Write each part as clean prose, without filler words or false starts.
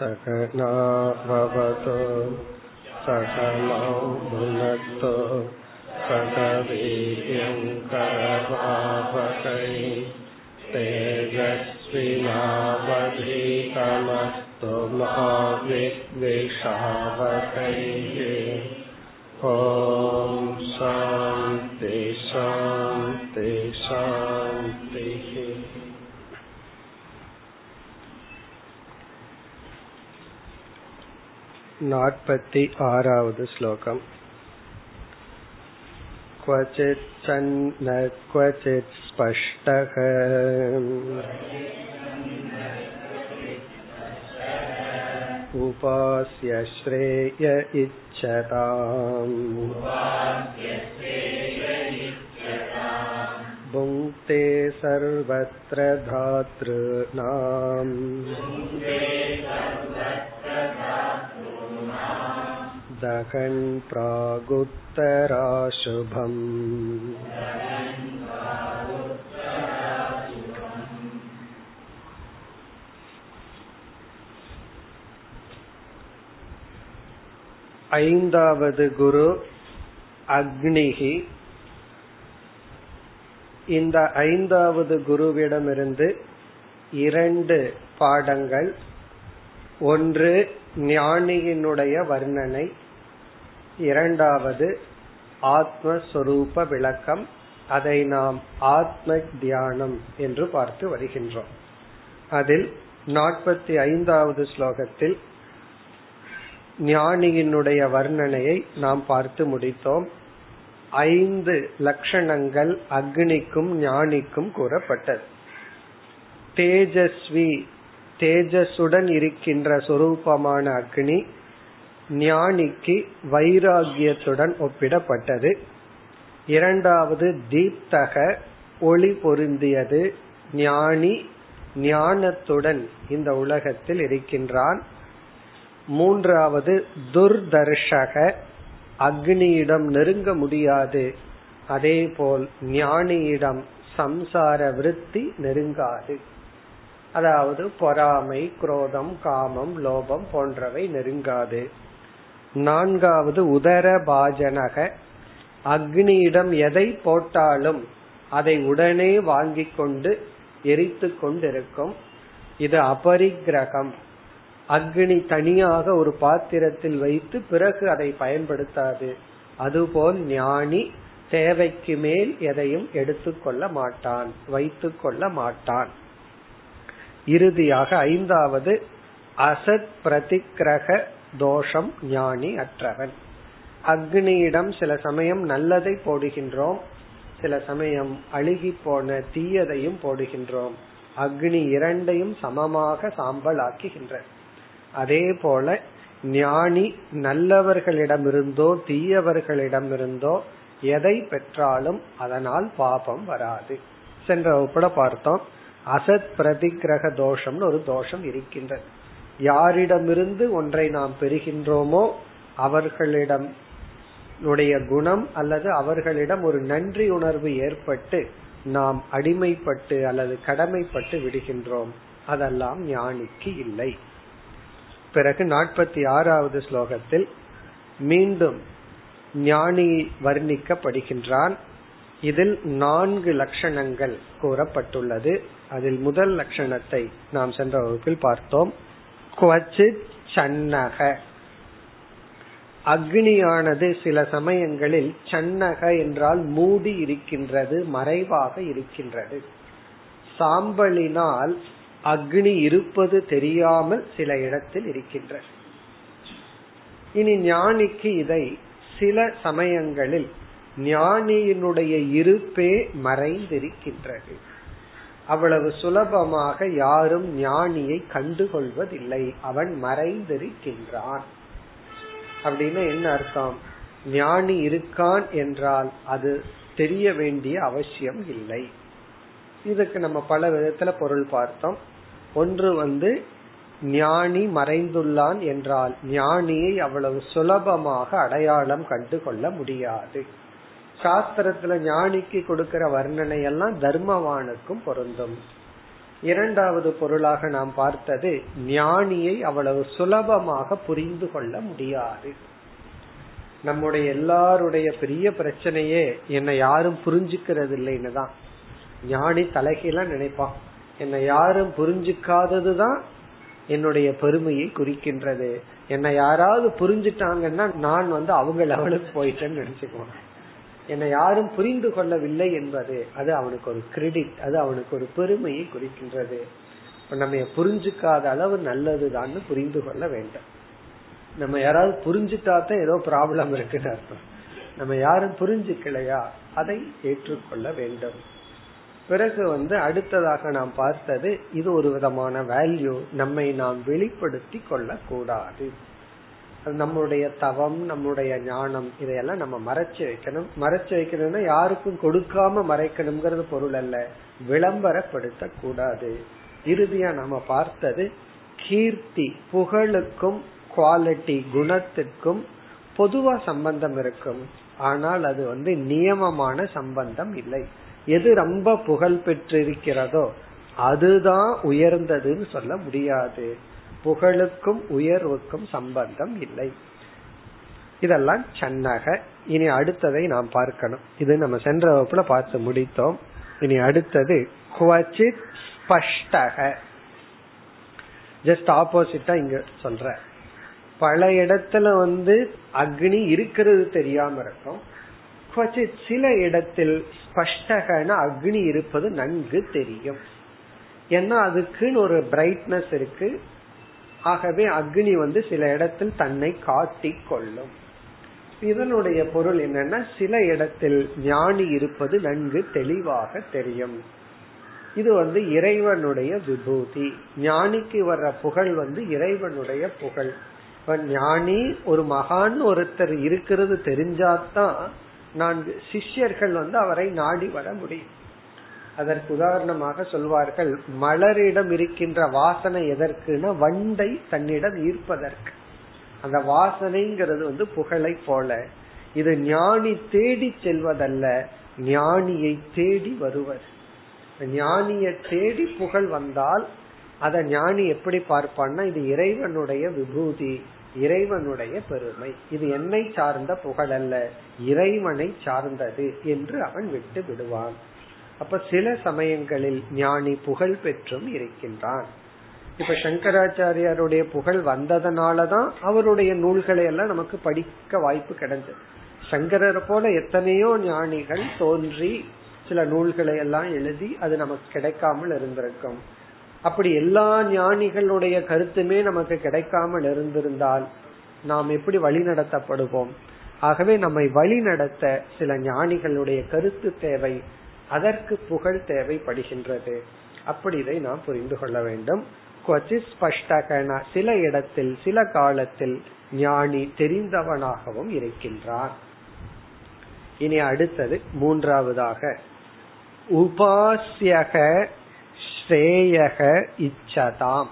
சகனா பவது சகலௌ புனக்து சக வீர்யம் கரவாவகை தேஜஸ்வினாவதீதமஸ்து மா வித்விஷாவகை. ஓம் சாந்தி சாந்தி சாந்தி. நாற்பத்தி ஆறாவது ஸ்லோகம். க்வசித் சன்ன க்வசித் ஸ்பஷ்டஹ உபாஸ்ய ஸ்ரேய இச்சதாம் புங்க்தே சர்வத்ர தாத்ருநாம் தகன் பிராகுத்தராசுபம். ஐந்தாவது குரு அக்னிஹி. இந்த ஐந்தாவது குருவிடமிருந்து இரண்டு பாடங்கள். ஒன்று ஞானியினுடைய வர்ணனை, இரண்டாவது ஆத்மஸ்வரூப விளக்கம். அதை நாம் ஆத்ம தியானம் என்று பார்த்து வருகின்றோம். அதில் 45வது ஸ்லோகத்தில் ஞானியினுடைய வர்ணனையை நாம் பார்த்து முடித்தோம். 5 லட்சணங்கள் அக்னிக்கும் ஞானிக்கும் கூறப்பட்டது. தேஜஸ்வி, தேஜசுடன் இருக்கின்ற சொரூபமான அக்னி ஞானிக்கு வைராகியத்துடன் ஒப்பிடப்பட்டது. இரண்டாவது தீப்தக, ஒளி பொருந்தியது. ஞானி ஞானத்துடன் இந்த உலகத்தில் இருக்கின்றான். மூன்றாவது துர்தர்ஷக, அக்னியிடம் நெருங்க முடியாது, அதேபோல் ஞானியிடம் சம்சார விருத்தி நெருங்காது. அதாவது பொறாமை, குரோதம், காமம், லோபம் போன்றவை நெருங்காது. நான்காவது உதர பாஜனக, அக்னியிடம் எதை போட்டாலும் அதை உடனே வாங்கி கொண்டு எரித்து கொண்டிருக்கும். இது அபரிக்கிரகம். அக்னி தனியாக ஒரு பாத்திரத்தில் வைத்து பிறகு அதை பயன்படுத்தாது. அதுபோல் ஞானி தேவைக்கு மேல் எதையும் எடுத்துக்கொள்ள மாட்டான், வைத்து கொள்ள மாட்டான். இறுதியாக ஐந்தாவது அசத் பிரதிக்கிரக தோஷம், ஞானி அற்றவன். அக்னியிடம் சில சமயம் நல்லதை போடுகின்றோம், சில சமயம் அழுகி போன தீயதையும் போடுகின்றோம். அக்னி இரண்டையும் சமமாக சாம்பல் ஆக்குகின்ற. அதே போல ஞானி நல்லவர்களிடமிருந்தோ தீயவர்களிடமிருந்தோ எதை பெற்றாலும் அதனால் பாபம் வராது. சென்ற கூட பார்த்தோம், அசத் பிரதிக்கிரக தோஷம்னு ஒரு தோஷம் இருக்கின்றது. யாரிடமிருந்து ஒன்றை நாம் பெறுகின்றோமோ அவர்களிடம் உடைய குணம் அல்லது அவர்களிடம் ஒரு நன்றி உணர்வு ஏற்பட்டு நாம் அடிமைப்பட்டு அல்லது கடமைப்பட்டு விடுகின்றோம். அதெல்லாம் ஞானிக்கு இல்லை. பிறகு 46வது ஸ்லோகத்தில் மீண்டும் ஞானி வர்ணிக்கப்படுகின்றான். இதில் 4 லட்சணங்கள் கூறப்பட்டுள்ளது. அதில் முதல் லட்சணத்தை நாம் சென்ற வகுப்பில் பார்த்தோம். க்வசித் சன்னக, அக்னியானது சில சமயங்களில் சன்னக என்றால் மூடி இருக்கின்றது, மறைவாக இருக்கின்றது. சாம்பலினால் அக்னி இருப்பது தெரியாமல் சில இடத்தில் இருக்கின்ற. இனி ஞானிக்கு இதை சில சமயங்களில் ஞானியினுடைய இருப்பே மறைந்திருக்கின்றது. அவ்வளவு சுலபமாக யாரும் ஞானியை கண்டுகொள்வதில்லை, அவன் மறைந்திருக்கின்றான். அப்படின்னு என்ன அர்த்தம்? ஞானி இருக்கான் என்றால் அது தெரிய வேண்டிய அவசியம் இல்லை. இதுக்கு நம்ம பல விதத்துல பொருள் பார்த்தோம். ஒன்று ஞானி மறைந்துள்ளான் என்றால் ஞானியை அவ்வளவு சுலபமாக அடையாளம் கண்டு கொள்ள முடியாது. சாஸ்திரத்துல ஞானிக்கு கொடுக்கிற வர்ணனை எல்லாம் தர்மவானுக்கும் பொருந்தும். இரண்டாவது பொருளாக நாம் பார்த்தது, ஞானியை அவ்வளவு சுலபமாக புரிந்து கொள்ள முடியாது. நம்முடைய எல்லாருடைய பெரிய பிரச்சனையே என்னை யாரும் புரிஞ்சுக்கிறது இல்லைன்னு தான். ஞானி தலைகீழ நினைப்பான், என்னை யாரும் புரிஞ்சுக்காததுதான் என்னுடைய பெருமையை குறிக்கின்றது, என்னை யாராவது புரிஞ்சுட்டாங்கன்னா நான் அவங்க லெவலுக்கு போயிட்டேன்னு நினைச்சுக்கோங்க. என்னை யாரும் புரிந்து கொள்ளவில்லை என்பது அது அவனுக்கு ஒரு கிரெடிட், அது அவனுக்கு ஒரு பெருமையை குறிக்கின்றது. நம்ம புரிஞ்சுக்காத அளவு நல்லதுதான் புரிந்து கொள்ள வேண்டும். நம்ம யாராவது புரிஞ்சுட்டாதான் ஏதோ ப்ராப்ளம் இருக்குன்னு அர்த்தம். நம்ம யாரும் புரிஞ்சுக்கலையா அதை ஏற்றுக்கொள்ள வேண்டும். பிறகு அடுத்ததாக நாம் பார்த்தது, இது ஒரு விதமான வேல்யூ, நம்மை நாம் வெளிப்படுத்தி கொள்ள கூடாது. நம்முடைய தவம், நம்முடைய ஞானம், இதையெல்லாம் நம்ம மறைச்சு வைக்கணும். மறைச்சு வைக்கணும்னா யாருக்கும் கொடுக்காம மறைக்கணுங்கிறது பொருள் அல்ல, விளம்பரப்படுத்த கூடாது. இறுதியா நம்ம பார்த்தது, கீர்த்தி புகழுக்கும் குவாலிட்டி குணத்திற்கும் பொதுவா சம்பந்தம் இருக்கும், ஆனால் அது நியமமான சம்பந்தம் இல்லை. எது ரொம்ப புகழ் பெற்றிருக்கிறதோ அதுதான் உயர்ந்ததுன்னு சொல்ல முடியாது. புகழுக்கும் உயர்வுக்கும் சம்பந்தம் இல்லை. இதெல்லாம் சன்னக. இனி அடுத்ததை நாம் பார்க்கணும். இது நம்ம சென்ற வகுப்புல பார்த்து முடித்தோம். இனி அடுத்தது குவச்சித் ஸ்பஷ்டக. ஜஸ்ட் ஆப்போசிட்டா இங்க சொல்ற. பல இடத்துல அக்னி இருக்கிறது தெரியாம இருக்கும். சில இடத்தில் ஸ்பஷ்டகன அக்னி இருப்பது நன்கு தெரியும். ஏன்னா அதுக்குன்னு ஒரு பிரைட்னஸ் இருக்கு. ஆகவே அக்னி சில இடத்தில் தன்னை காட்டி கொள்ளும். இதனுடைய பொருள் என்னன்னா, சில இடத்தில் ஞானி இருப்பது நன்கு தெளிவாக தெரியும். இது இறைவனுடைய விபூதி. ஞானிக்கு வர்ற புகழ் இறைவனுடைய புகழ். இப்ப ஞானி ஒரு மகான் ஒருத்தர் இருக்கிறது தெரிஞ்சாதான் நான்கு சிஷ்யர்கள் அவரை நாடி வர முடியும். அதற்கு உதாரணமாக சொல்வார்கள், மலரிடம் இருக்கின்ற வாசனை எதற்குனா வண்டை தன்னிடம் ஈர்ப்பதற்கு. அந்த வாசனைங்கிறது புகழை போல. இது ஞானி தேடி செல்வதல்ல, ஞானியை தேடி வருவது. ஞானிய தேடி புகழ் வந்தால் அத ஞானி எப்படி பார்ப்பான்னா, இது இறைவனுடைய விபூதி, இறைவனுடைய பெருமை, இது என்னை சார்ந்த புகழ் அல்ல, இறைவனை சார்ந்தது என்று அவன் விட்டு விடுவான். அப்ப சில சமயங்களில் ஞானி புகழ் பெற்றும் இருக்கின்றான். இப்ப சங்கராச்சாரியாருடைய புகழ் வந்ததனாலதான் அவருடைய நூல்களை எல்லாம் நமக்கு படிக்க வாய்ப்பு கிடைச்சது. சங்கரர் போல எத்தனையோ ஞானிகள் தோன்றி சில நூல்களை எல்லாம் எழுதி அது நமக்கு கிடைக்காமல் இருந்திருக்கும். அப்படி எல்லா ஞானிகளுடைய கருத்துமே நமக்கு கிடைக்காமல் இருந்திருந்தால் நாம் எப்படி வழி நடத்தப்படுவோம்? ஆகவே நம்மை வழி நடத்த சில ஞானிகளுடைய கருத்து தேவை, அதற்கு புகழ் தேவைப்படுகின்றது. அப்படி இதை நாம் புரிந்து கொள்ள வேண்டும். சில இடத்தில் சில காலத்தில் ஞானி தெரிந்தவனாகவும் இருக்கின்றான். இனி அடுத்தது மூன்றாவதாக, உபாசியக ஸ்ரேயக இச்சதாம்.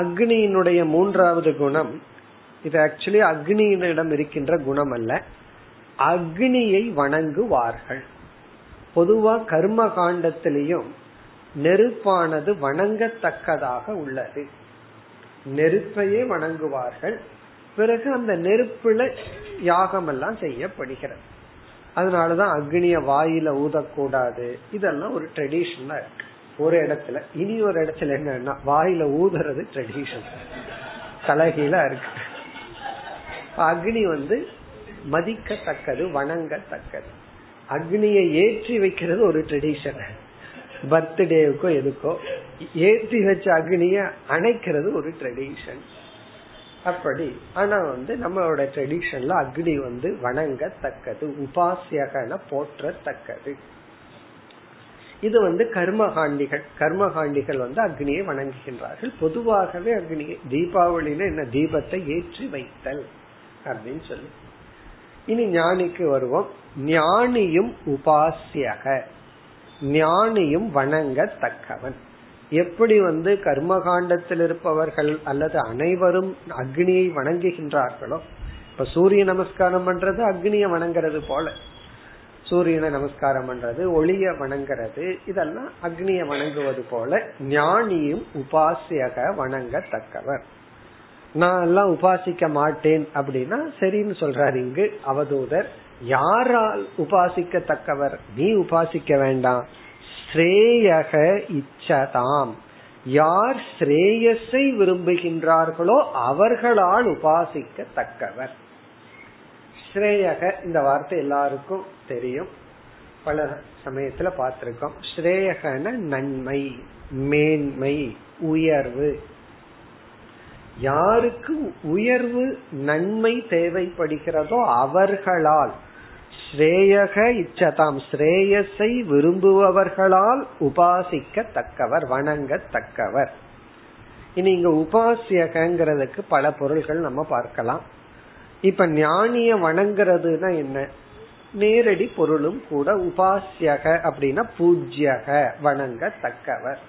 அக்னியினுடைய மூன்றாவது குணம் இது. ஆக்சுவலி அக்னியினிடம் இருக்கின்ற குணம் அல்ல, அக்னியை வணங்குவார்கள். பொதுவா கர்ம காண்டத்திலையும் நெருப்பானது வணங்கத்தக்கதாக உள்ளது. நெருப்பையே வணங்குவார்கள். பிறகு அந்த நெருப்புல யாகம் எல்லாம் செய்யப்படுகிறது. அதனாலதான் அக்னிய வாயில ஊதக்கூடாது. இதெல்லாம் ஒரு ட்ரெடிஷனா இருக்கு ஒரு இடத்துல. இனி ஒரு இடத்துல என்னன்னா வாயில ஊதுறது ட்ரெடிஷன், தலைகீழா இருக்கு. அக்னி மதிக்கத்தக்கது, வணங்கத்தக்கது. அக்னியை ஏற்றி வைக்கிறது ஒரு ட்ரெடிஷன். பர்த்டேவுக்கோ எதுக்கோ ஏற்றி வச்ச அக்னிய அணைக்கிறது ஒரு ட்ரெடிஷன். அப்படி ஆனா நம்மளோட ட்ரெடிஷன்ல அக்னி வணங்கத்தக்கது, உபாசியகன போற்றத்தக்கது. இது கர்மகாண்டிகள். கர்மகாண்டிகள் அக்னியை வணங்குகின்றார்கள். பொதுவாகவே அக்னியை தீபாவளியில என்ன தீபத்தை ஏற்றி வைத்தல் அப்படின்னு சொல்லி. இனி ஞானிக்கு வருவோம். ஞானியும் உபாசியக, ஞானியும் வணங்கத்தக்கவன். எப்படி கர்மகாண்டத்தில் இருப்பவர்கள் அல்லது அனைவரும் அக்னியை வணங்குகின்றார்களோ, இப்ப சூரிய நமஸ்காரம் பண்றது அக்னியை வணங்குறது போல, சூரியனை நமஸ்காரம் பண்றது, ஒளிய வணங்குறது, இதெல்லாம் அக்னியை வணங்குவது போல ஞானியும் உபாசியக வணங்கத்தக்கவர். நான் எல்லாம் உபாசிக்க மாட்டேன் அப்படின்னா சரின்னு சொல்றாரு இங்கு அவதூதர். யாரால் உபாசிக்கத்தக்கவர்? நீ உபாசிக்க வேண்டாம். ஸ்ரேயக இச்சதாம், யார் ஸ்ரேயஸை விரும்புகின்றார்களோ அவர்களால் உபாசிக்கத்தக்கவர். ஸ்ரேயக இந்த வார்த்தை எல்லாருக்கும் தெரியும், பல சமயத்துல பார்த்திருக்கோம். ஸ்ரேயகன நன்மை, மேன்மை, உயர்வு. யாருக்கு உயர்வு நன்மை தேவைப்படுகிறதோ அவர்களால், ஸ்ரேயக இச்சதாம் ஸ்ரேயஸை விரும்புபவர்களால் உபாசிக்கத்தக்கவர், வணங்கத்தக்கவர். இனி இங்க உபாசியகங்கிறதுக்கு பல பொருள்கள் நம்ம பார்க்கலாம். இப்ப ஞானிய வணங்குறதுனா என்ன? நேரடி பொருளும் கூட. உபாசியக அப்படின்னா பூஜ்யக, வணங்கத்தக்கவர்.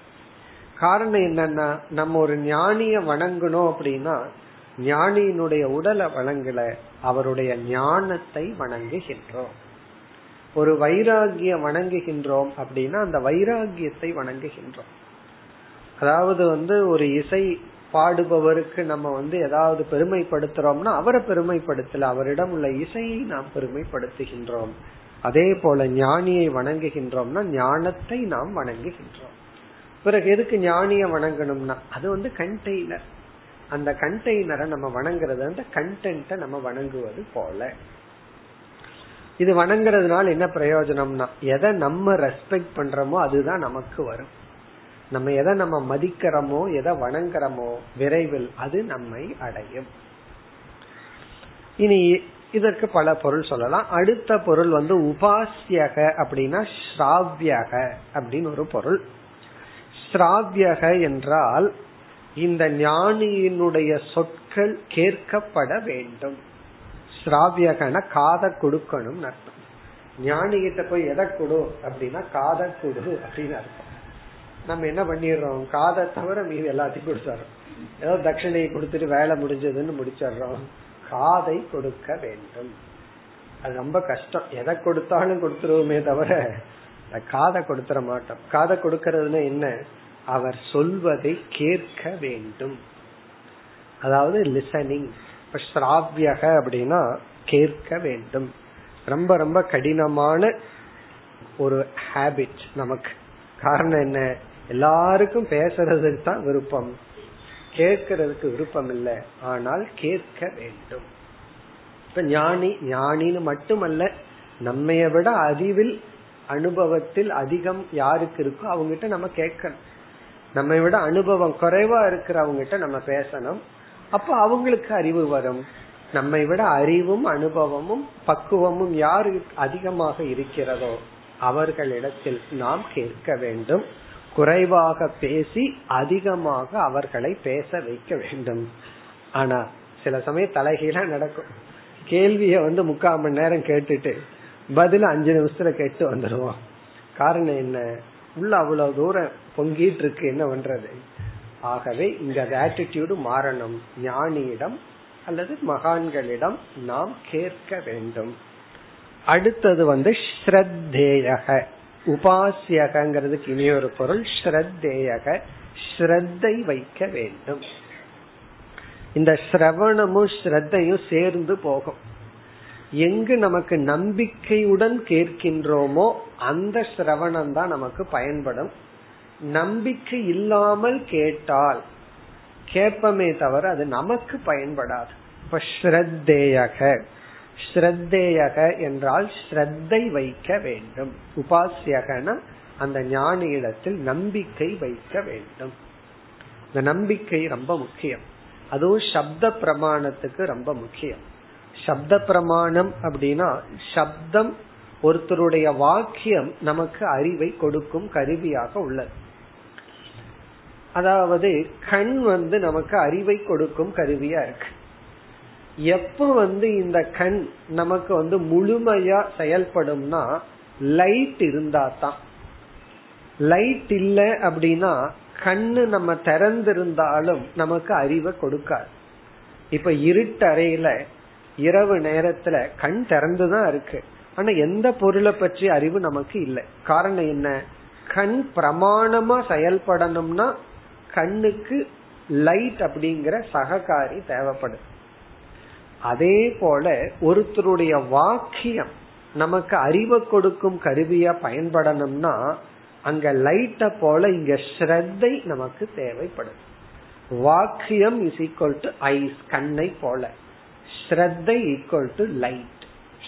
காரணம் என்னன்னா, நம்ம ஒரு ஞானிய வணங்கணும் அப்படின்னா ஞானியினுடைய உடலை வணங்கல, அவருடைய ஞானத்தை வணங்குகின்றோம். ஒரு வைராகிய வணங்குகின்றோம் அப்படின்னா அந்த வைராகியத்தை வணங்குகின்றோம். அதாவது ஒரு இசை பாடுபவருக்கு நம்ம ஏதாவது பெருமைப்படுத்துறோம்னா அவரை பெருமைப்படுத்தல, அவரிடம் உள்ள இசையை நாம் பெருமைப்படுத்துகின்றோம். அதே போல ஞானியை வணங்குகின்றோம்னா ஞானத்தை நாம் வணங்குகின்றோம். பிறகு எதுக்கு ஞானிய வணங்கணும்னா, அது கண்டெய்னர். அந்த கண்டெய்னரை நம்ம வணங்குறது, அந்த கண்டென்ட்டை நம்ம வணங்குவது போல. இது வணங்குறதுனால என்ன பிரயோஜனம்னா, எதை நம்ம ரெஸ்பெக்ட் பண்றோமோ அதுதான் நமக்கு வரும். நம்ம எதை நம்ம மதிக்கிறோமோ, எதை வணங்குறோமோ, விரைவில் அது நம்மை அடையும். இனி இதற்கு பல பொருள் சொல்லலாம். அடுத்த பொருள் உபாசியக அப்படின்னா ஸ்ராவ்யக அப்படின்னு ஒரு பொருள். ஸ்ராவ்யக என்றால் இந்த ஞானியினுடைய சொற்கள் கேட்கப்பட வேண்டும். ஸ்ராவ்யகன காதை கொடுக்கணும் அர்த்தம். ஞானிகிட்ட போய் எதை கொடு அப்படின்னா காதை கொடு அப்படின்னு அர்த்தம். நம்ம என்ன பண்ணிடுறோம், காதை தவிர மீது எல்லாத்தையும் கொடுத்துறோம். ஏதோ தட்சணையை கொடுத்துட்டு வேலை முடிஞ்சதுன்னு முடிச்சிடுறோம். காதை கொடுக்க வேண்டும், அது ரொம்ப கஷ்டம். எதை கொடுத்தாலும் கொடுத்துருவோமே தவிர காதை கொடுத்துற மாட்டோம். காதை கொடுக்கறதுன்னா என்ன, அவர் சொல்வதை கேட்க வேண்டும். அதாவது லிசனிங். இப்ப ஸ்ராவ்யக அப்படின்னா கேட்க வேண்டும். ரொம்ப ரொம்ப கடினமான ஒரு ஹாபிட் நமக்கு. காரணம் என்ன, எல்லாருக்கும் பேசுறதுக்கு தான் விருப்பம், கேட்கறதுக்கு விருப்பம் இல்லை. ஆனால் கேட்க வேண்டும். இப்ப ஞானின்னு மட்டுமல்ல, நம்மைய விட அறிவில் அனுபவத்தில் அதிகம் யாருக்கு இருக்கோ அவங்ககிட்ட நம்ம கேட்கணும். நம்மை விட அனுபவம் குறைவா இருக்கிறவங்கிட்ட நம்ம பேசணும். அப்ப அவங்களுக்கு அறிவு வரும். நம்மை விட அறிவும் அனுபவமும் பக்குவமும் யாரு அதிகமாக இருக்கிறதோ அவர்களிடத்தில் நாம் கேட்க வேண்டும். குறைவாக பேசி அதிகமாக அவர்களை பேச வைக்க வேண்டும். ஆனா சில சமயம் தலைகீழா நடக்கும். கேள்விய 3/4 மணி நேரம் கேட்டுட்டு பதில 5 நிமிஷத்துல கேட்டு வந்துடுவோம். காரணம் என்ன, உள்ள அவ்வளவு தூரம் பொங்கிட்டு இருக்கு, என்ன பண்றது? ஆகவே இந்த ஆட்டிடியூடு மாறணும். ஞானியிடம் அல்லது மகான்களிடம் நாம் கேட்க வேண்டும். அடுத்தது ஸ்ரத்தேயக. உபாசியகங்கிறதுக்கு இனியொரு பொருள் ஸ்ரத்தேயக, ஸ்ரத்தை வைக்க வேண்டும். இந்த ஸ்ரவணமும் ஸ்ரத்தையும் சேர்ந்து போகும். எங்கு நமக்கு நம்பிக்கையுடன் கேட்கின்றோமோ அந்த ஸ்ரவணம் தான் நமக்கு பயன்படும். நம்பிக்கை இல்லாமல் கேட்டால் கேட்பமே தவிர அது நமக்கு பயன்படாது. இப்ப ஸ்ரத்தேயக, ஸ்ரத்தேயக என்றால் ஸ்ரத்தை வைக்க வேண்டும். உபாசியகன அந்த ஞானியிடத்தில் நம்பிக்கை வைக்க வேண்டும். இந்த நம்பிக்கை ரொம்ப முக்கியம். அதுவும் சப்த பிரமாணத்துக்கு ரொம்ப முக்கியம். சப்த பிரமாணம் அப்படின்னா சப்தம், ஒருத்தருடைய வாக்கியம் நமக்கு அறிவை கொடுக்கும் கருவியாக உள்ளது. அதாவது கண் நமக்கு அறிவை கொடுக்கும் கருவியா இருக்கு. எப்ப இந்த கண் நமக்கு முழுமையா செயல்படும்னா லைட் இருந்தா தான். லைட் இல்ல அப்படின்னா கண்ணு நம்ம திறந்திருந்தாலும் நமக்கு அறிவை கொடுக்காது. இப்ப இருட்டறையில இரவு நேரத்துல கண் திறந்துதான் இருக்கு, ஆனா எந்த பொருளை பற்றி அறிவு நமக்கு இல்லை. காரணம் என்ன? கண் பிரமாணமா செயல்படணும்னா கண்ணுக்கு லைட் அப்படிங்கிற சககாரி தேவைப்படும். அதே போல ஒருத்தருடைய வாக்கியம் நமக்கு அறிவை கொடுக்கும் கருவியா பயன்படணும்னா அங்க லைட்ட போல இங்க ஸ்ரத்தை நமக்கு தேவைப்படும். வாக்கியம் இஸ் ஈக்வல் டு ஐஸ், கண்ணை போல. ஸ்ரத்தை ஈக்வல் டு லைட்.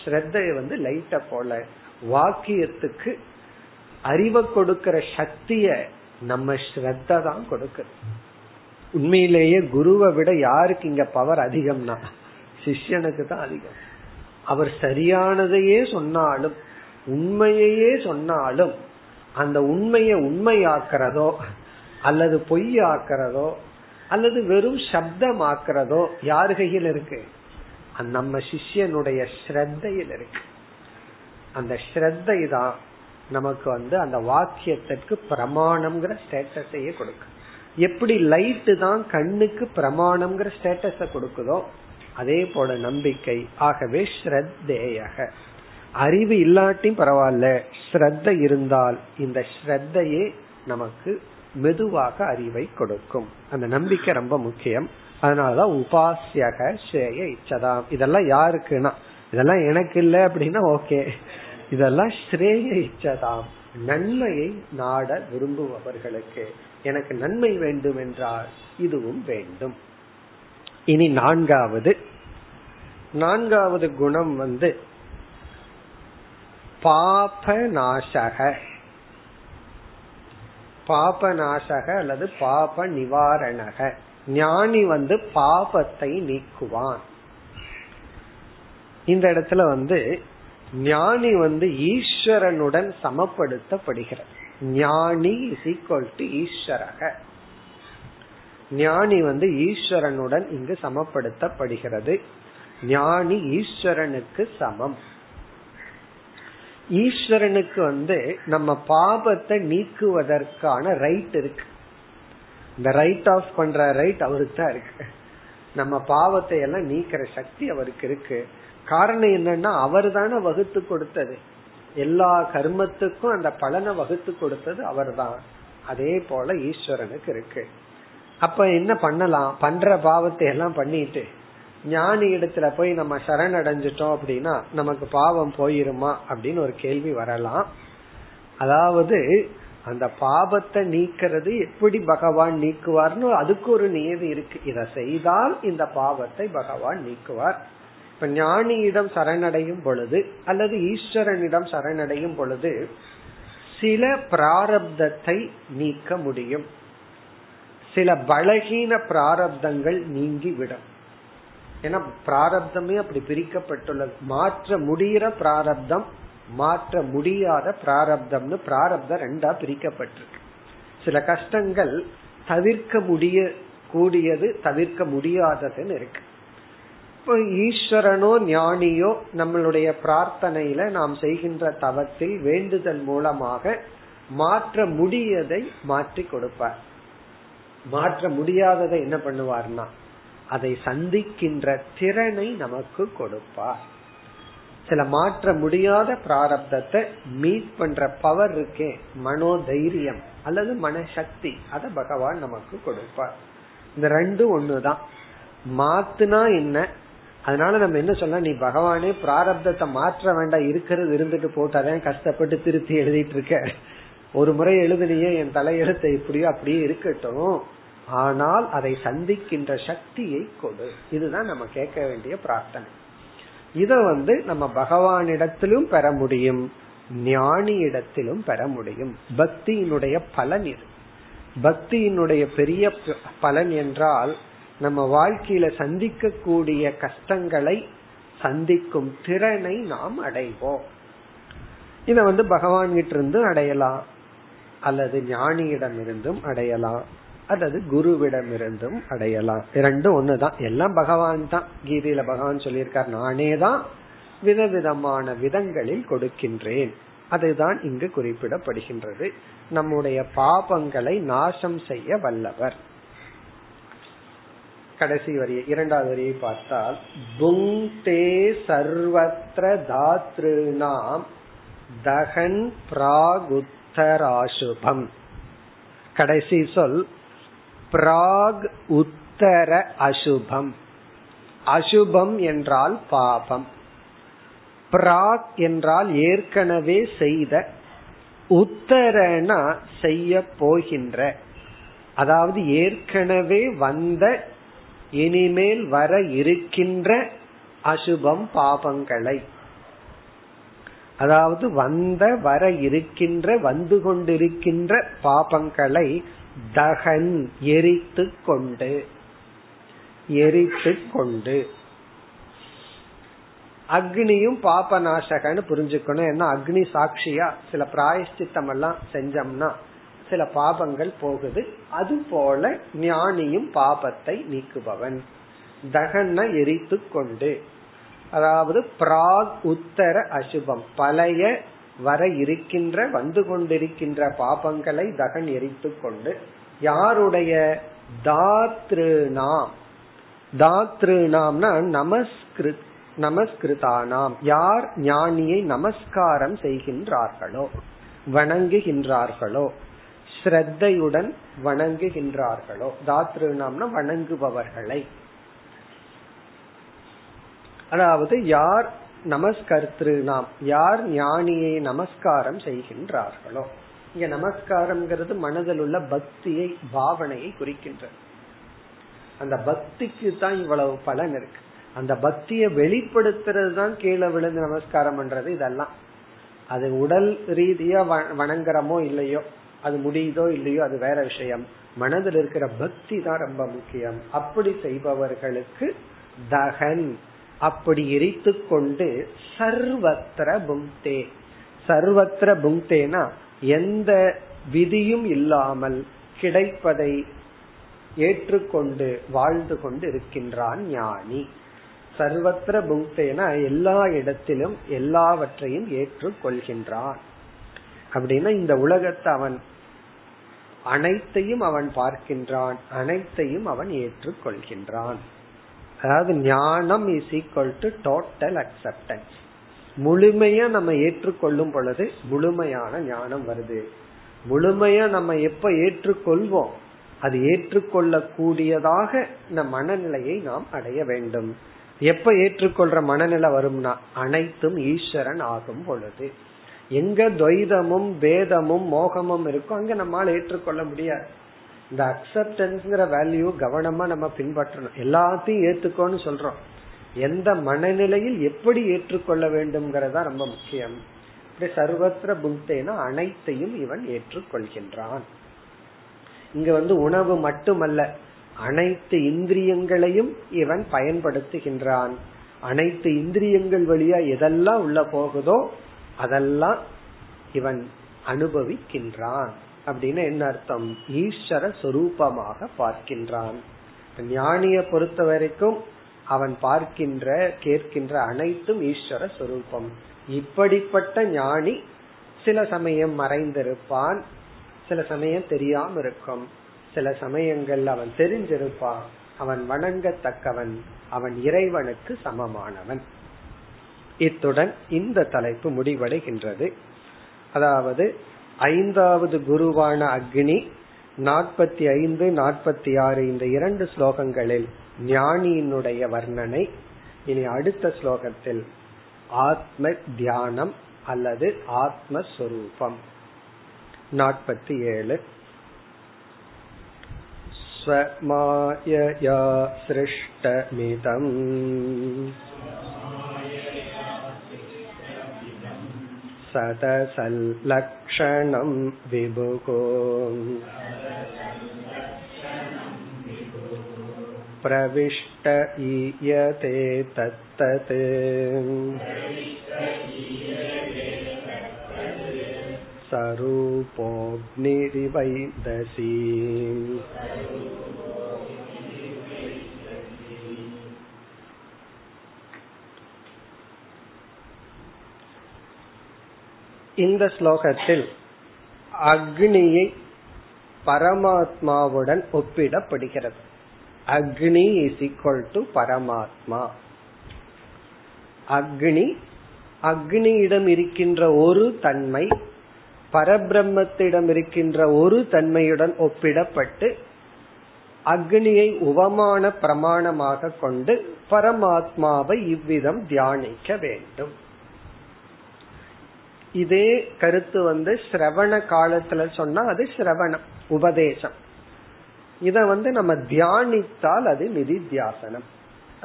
ஸ்ரத்தை வந்து லைட்ட போல. வாக்கியத்துக்கு அறிவை கொடுக்கிற சக்திய நம்ம ஸ்ரத்த தான் கொடுக்குது. உண்மையிலேயே குருவை விட யாருக்கு இங்க பவர் அதிகம்னா சிஷ்யனுக்கு தான் அதிகம். அவர் சரியானதையே சொன்னாலும் உண்மையே சொன்னாலும் அந்த உண்மையை உண்மையாக்குறதோ அல்லது பொய்யாக்குறதோ அல்லது வெறும் சப்தமாக்குறதோ யார் கையில் இருக்கு? நம்ம சிஷ்யனுடைய ஸ்ரத்தையில் இருக்கு. அந்த ஸ்ரத்தை தான் நமக்கு வந்து அந்த வாக்கியத்திற்கு பிரமாணம்ங்கிற ஸ்டேட்டஸையே கொடுக்கும். எப்படி லைட்டு தான் கண்ணுக்கு பிரமாணம்ங்கிற ஸ்டேட்டஸ கொடுக்குதோ அதே போல நம்பிக்கை. ஆகவே ஸ்ரத்தேயக, அறிவு இல்லாட்டியும் பரவாயில்ல, ஸ்ரத்த இருந்தால் இந்த ஸ்ரத்தையே நமக்கு மெதுவாக அறிவை கொடுக்கும். அந்த நம்பிக்கை ரொம்ப முக்கியம். அதனாலதான் உபாசியக ஸ்ரேய இச்சதாம். இதெல்லாம் யாருக்குன்னா, இதெல்லாம் எனக்கு இல்லை அப்படின்னா ஓகே, இதெல்லாம் ஸ்ரேய இச்சதாம், நன்மையை நாட விரும்புபவர்களுக்கு. எனக்கு நன்மை வேண்டும் என்றால் இதுவும் வேண்டும். இனி நான்காவது குணம் வந்து பாபநாசக. பாபநாசக அல்லது பாப நிவாரணக. ஞானி வந்து பாபத்தை நீக்குவான். இந்த இடத்துல வந்து ஞானி வந்து ஈஸ்வரனுடன் சமப்படுத்தப்படுகிறது. ஞானி இஸ் ஈக்வல் டு ஈஸ்வரக. ஞானி வந்து ஈஸ்வரனுடன் இங்கு சமப்படுத்தப்படுகிறது. ஞானி ஈஸ்வரனுக்கு சமம். ஈஸ்வரனுக்கு வந்து நம்ம பாபத்தை நீக்குவதற்கான ரைட் இருக்கு. இந்த ரைட் ஆஃப் பண்ற ரைட் அவருக்கு தான் இருக்கு. நம்ம பாவத்தை எல்லாம் நீக்கிற சக்தி அவருக்கு இருக்கு. காரணம் என்னன்னா அவர் தானே வகுத்து கொடுத்தது. எல்லா கர்மத்துக்கும் அந்த பலனை வகுத்து கொடுத்தது அவர் தான். அதே போல ஈஸ்வரனுக்கு இருக்கு. அப்ப என்ன பண்ணலாம்? பண்ற பாவத்தை எல்லாம் பண்ணிட்டு ஞானி இடத்துல போய் நம்ம சரணடைஞ்சிட்டோம் அப்படின்னா நமக்கு பாவம் போயிருமா அப்படின்னு ஒரு கேள்வி வரலாம். அதாவது அந்த பாவத்தை நீக்கிறது எப்படி பகவான் நீக்குவார்னு அதுக்கு ஒரு நியதி இருக்கு. இதை செய்தால் இந்த பாவத்தை பகவான் நீக்குவார். இப்ப ஞானியிடம் சரணடையும் பொழுது அல்லது ஈஸ்வரனிடம் சரணடையும் பொழுது சில பிராரப்தத்தை நீக்க முடியும். சில பலகீன பிராரப்தங்கள் நீங்கிவிடும். ஏன்னா பிராரப்தமே அப்படி பிரிக்கப்பட்டுள்ளது. மாற்ற முடிகிற பிராரப்தம், மாற்ற முடியாத பிராரப்தம்னு பிராரப்தம் ரெண்டா பிரிக்கப்பட்டிருக்கு. சில கஷ்டங்கள் தவிர்க்க முடிய கூடியது, தவிர்க்க முடியாததுன்னு இருக்கு. இப்போ ஈஸ்வரனோ ஞானியோ நம்மளுடைய பிரார்த்தனையில நாம் செய்கின்ற தவத்தில் வேண்டுதல் மூலமாக மாற்ற முடியதை மாற்றி கொடுப்பார். மாற்ற முடியாததை என்ன பண்ணுவார்னா அதை சந்திக்கின்ற திறனை நமக்கு கொடுப்பார். சில மாற்ற முடியாத பிராரப்தத்தை மீட் பண்ற பவர் இருக்கே, மனோதைரியம் அல்லது மனசக்தி, அத பகவான் நமக்கு கொடுப்பார். இந்த ரெண்டும் ஒண்ணுதான். மாத்துனா என்ன? அதனால நம்ம என்ன சொல்லலாம், நீ பகவானே பிராரப்தத்தை மாற்ற வேண்டாம், இருக்கிறது இருந்துட்டு போட்டாதான் கஷ்டப்பட்டு திருத்தி எழுதிட்டு இருக்க, ஒரு முறை எழுதினியே என் தலையெழுத்தை இப்படியோ அப்படியே இருக்கட்டும், ஆனால் அதை சந்திக்கின்ற சக்தியை கொடு. இதுதான் நம்ம கேட்க வேண்டிய பிரார்த்தனை. இத வந்து நம்ம பகவானிடத்திலும் பெற முடியும், ஞானியிடத்திலும் பெற முடியும். பக்தியினுடைய பலன் இது. பக்தியினுடைய பெரிய பலன் என்றால் நம்ம வாழ்க்கையில சந்திக்க கூடிய கஷ்டங்களை சந்திக்கும் திறனை நாம் அடைவோம். இத வந்து பகவான் கிட்ட இருந்து அடையலாம், அல்லது ஞானியிடம் இருந்தும் அடையலாம், அல்லது குருவிடம் இருந்தும் அடையலாம். ரெண்டும் ஒண்ணுதான், எல்லாம் பகவான் தான். கீதையில பகவான் சொல்லியிருக்கார், நானே தான் விதவிதமான விதங்களில் கொடுக்கின்றேன். அதுதான் இங்கு குறிப்பிடப்படுகின்றது. நம்முடைய பாபங்களை நாசம் செய்ய வல்லவர். கடைசி வரியை இரண்டாவது வரியை பார்த்தால் புங்கே சர்வத்ர தாத்ருணாம் தகன் பிராகுத்தராசுபம். கடைசி சொல் பிராக் உத்தர அசுபம். அசுபம் என்றால் பாபம், பிராக் என்றால் ஏற்கனவே செய்த, உத்தரனா செய்ய போகின்ற, அதாவது ஏற்கனவே வந்த இனிமேல் வர இருக்கின்ற அசுபம் பாபங்களை, அதாவது வந்த வர இருக்கின்ற வந்து கொண்டிருக்கின்ற பாபங்களை தகன் எரித்து கொண்டு. அக்னியும் பாப நாசகன்னு புரிஞ்சுக்கணும். ஏன்னா அக்னி சாட்சியா சில பிராயஷ்சித்தம் எல்லாம் செஞ்சோம்னா சில பாபங்கள் போகுது. அது போல ஞானியும் பாபத்தை நீக்குபவன். தகன எரித்து கொண்டு, அதாவது பிராக் உத்தர அசுபம் பழைய வர இருக்கின்ற வந்து கொண்டிருக்கின்ற பாபங்களை தகன் எரித்து கொண்டு. யாருடைய? தாத்ருணாம். தாத்ருணாம்னா நமஸ்கிருதானாம், யார் ஞானியை நமஸ்காரம் செய்கின்றார்களோ வணங்குகின்றார்களோ, ஸ்ரத்தையுடன் வணங்குகின்றார்களோ. தாத்ருணாம்னா வணங்குபவர்களை, அதாவது யார் நமஸ்கர்த்ரு நாம், யார் ஞானியை நமஸ்காரம் செய்கின்றார்களோ. இங்க நமஸ்காரம்ங்கிறது மனதில் உள்ள பக்தியை பாவனையை குறிக்கின்றது. அந்த பக்திக்கு தான் இவ்வளவு பலன் இருக்கு. அந்த பக்தியை வெளிப்படுத்துறது தான் கீழே விழுந்து நமஸ்காரம் பண்றது இதெல்லாம். அது உடல் ரீதியா வணங்குறமோ இல்லையோ, அது முடியுதோ இல்லையோ, அது வேற விஷயம். மனதில் இருக்கிற பக்தி தான் ரொம்ப முக்கியம். அப்படி செய்பவர்களுக்கு தகன் அப்படி எரித்து கொண்டு சர்வத்ர புங்கே. சர்வத்ர புங்கேனா எந்த விதியும் இல்லாமல் கிடைப்பதை ஏற்றுக்கொண்டு வாழ்ந்து கொண்டு இருக்கின்றான் ஞானி. சர்வத்ர புங்கேனா எல்லா இடத்திலும் எல்லாவற்றையும் ஏற்றுக்கொள்கின்றான். அப்படின்னா இந்த உலகத்தை அவன் அனைத்தையும் அவன் பார்க்கின்றான், அனைத்தையும் அவன் ஏற்றுக்கொள்கின்றான். அதாவது ஞானம் is equal to total acceptance. முழுமையா நம்ம ஏற்றுக்கொள்ளும் பொழுது முழுமையான ஞானம் வருது. முழுமையா நம்ம எப்ப ஏற்றுக்கொள்வோம், அது ஏற்றுக்கொள்ள கூடியதாக நம் மனநிலையை நாம் அடைய வேண்டும். எப்ப ஏற்றுக்கொள்ற மனநிலை வரும்னா அனைத்தும் ஈஸ்வரன் ஆகும் பொழுது. எங்க துவைதமும் பேதமும் மோகமும் இருக்கும் அங்க நம்மால் ஏற்றுக்கொள்ள முடியாது. இந்த அக்செப்டன்ஸ்ங்கிற வேல்யூ கவனமா நம்ம பின்பற்றணும். எல்லாத்தையும் ஏற்றுக்கோன்னு சொல்றோம், எந்த மனநிலையில் எப்படி ஏற்றுக்கொள்ள வேண்டும்ங்கிறதா ரொம்ப முக்கியம். சர்வத்ர புங்கேனா அனைத்தையும் இவன் ஏற்றுக்கொள்கின்றான். இங்க உணவு மட்டுமல்ல, அனைத்து இந்திரியங்களையும் இவன் பயன்படுத்துகின்றான். அனைத்து இந்திரியங்கள் வழியா எதெல்லாம் உள்ள போகுதோ அதெல்லாம் இவன் அனுபவிக்கின்றான். அப்படின்னு என்ன அர்த்தம்? ஈஸ்வர சொரூபமாக பார்க்கின்றான். ஞானிய பொறுத்த வரைக்கும் அவன் பார்க்கின்ற கேட்கின்ற அனைத்தும் ஈஸ்வர சொரூபம். இப்படிப்பட்ட ஞானி சில சமயம் மறைந்திருப்பான், சில சமயம் தெரியாம இருக்கும், சில சமயங்கள் அவன் தெரிஞ்சிருப்பான். அவன் வணங்கத்தக்கவன், அவன் இறைவனுக்கு சமமானவன். இத்துடன் இந்த தலைப்பு முடிவடைகின்றது. அதாவது ஐந்தாவது குருவான அக்னி 45, 46 இந்த இரண்டு ஸ்லோகங்களில் ஞானியினுடைய வர்ணனை. இனி அடுத்த ஸ்லோகத்தில் ஆத்ம தியானம் அல்லது ஆத்மஸ்வரூபம். 47 ஸ்வமாயயா ஸ்ருஷ்டமிதம் சதசல்லக்ஷணம் விபுகோ பிரவிஷ்ட ஈயதே தத்ததே சரூபோக்னிரிவைந்தசி. இந்த ஸ்லோகத்தில் அக்னியை பரமாத்மாவுடன் ஒப்பிடப்படுகிறது. அக்னி இஸ் ஈக்வல் டு பரமாத்மா. அக்னி, அக்னியிடம் இருக்கின்ற ஒரு தன்மை பரபிரம்மத்திடம் இருக்கின்ற ஒரு தன்மையுடன் ஒப்பிடப்பட்டு அக்னியை உவமான பிரமாணமாக கொண்டு பரமாத்மாவை இவ்விதம் தியானிக்க வேண்டும். இதே கருத்து ஸ்ரவண காலத்துல சொன்னா அது ஸ்ரவணம், உபதேசம். இத நம்ம தியானித்தால் அது நிதித்தியாசனம்,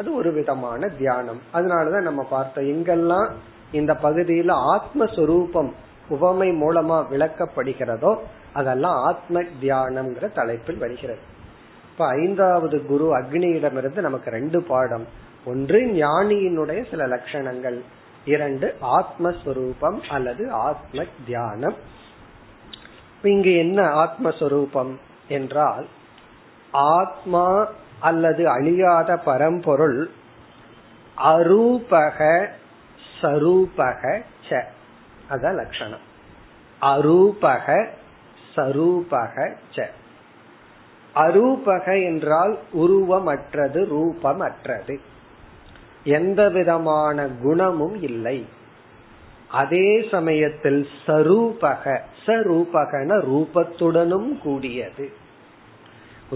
அது ஒரு விதமான தியானம். அதனாலதான் நம்ம பார்த்தோம், எங்கெல்லாம் இந்த பகுதியில ஆத்மஸ்வரூபம் உவமை மூலமா விளக்கப்படுகிறதோ அதெல்லாம் ஆத்ம தியானம்ங்கிற தலைப்பில் வருகிறது. இப்ப ஐந்தாவது குரு அக்னியிடமிருந்து நமக்கு 2 பாடம். ஒன்று ஞானியினுடைய சில லட்சணங்கள், 2 ஆத்மஸ்வரூபம் அல்லது ஆத்ம தியானம். இங்கு என்ன ஆத்மஸ்வரூபம் என்றால், ஆத்மா அல்லது அழியாத பரம்பொருள் அரூபக சரூபக ச, அத லட்சணம். அரூபக சரூபக ச. அரூபக என்றால் உருவமற்றது, ரூபமற்றது, எந்த விதமான குணமும் இல்லை. அதே சமயத்தில் சரூபக, சரூபகன ரூபத்துடனும் கூடியது,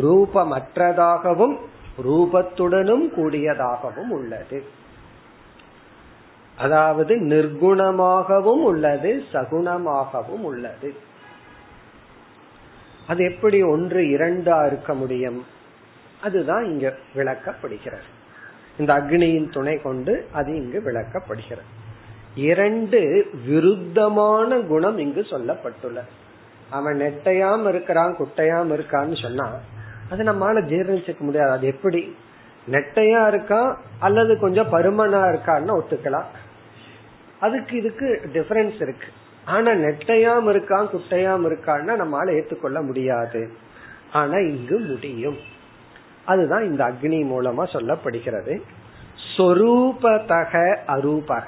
ரூபமற்றதாகவும் ரூபத்துடனும் கூடியதாகவும் உள்ளது. அதாவது நிர்குணமாகவும் உள்ளது, சகுணமாகவும் உள்ளது. அது எப்படி 1, 2 இருக்க முடியும்? அதுதான் இங்க விளக்கப்படுகிறது. இந்த அக்னியின் துணை கொண்டு அது இங்கு விளக்கப்படுகிறது. 2 விருத்தமான குணம் இங்கு சொல்லப்பட்டுள்ளது. அவன் நெட்டையாம இருக்கிறான், குட்டையாம இருக்கான்னு சொன்னா அது நம்மால ஜீரணிச்சுக்க முடியாது. அது எப்படி நெட்டையா இருக்கா அல்லது கொஞ்சம் பருமனா இருக்கான்னு ஒத்துக்கலாம், அதுக்கு இதுக்கு டிஃபரன்ஸ் இருக்கு. ஆனா நெட்டையாம இருக்கான் குட்டையாம இருக்கான்னா நம்மால ஏற்றுக்கொள்ள முடியாது. ஆனா இங்கு முடியும். அதுதான் இந்த அக்னி மூலமா சொல்லப்படுகிறது. சொரூபதக அரூபக,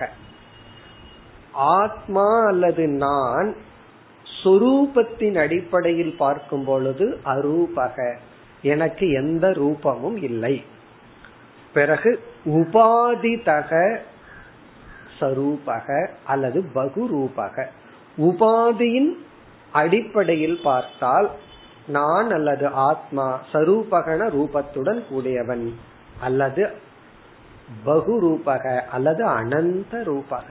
ஆத்மா அல்லது நான் சொரூபத்தின் அடிப்படையில் பார்க்கும் பொழுது அரூபக, எனக்கு எந்த ரூபமும் இல்லை. பிறகு உபாதிதக சரூபக அல்லது பகுரூபக, உபாதியின் அடிப்படையில் பார்த்தால் நான் அல்லது ஆத்மா சரூபகன ரூபத்துடன் கூடியவன், அல்லது பகுரூபக அல்லது அனந்த ரூபக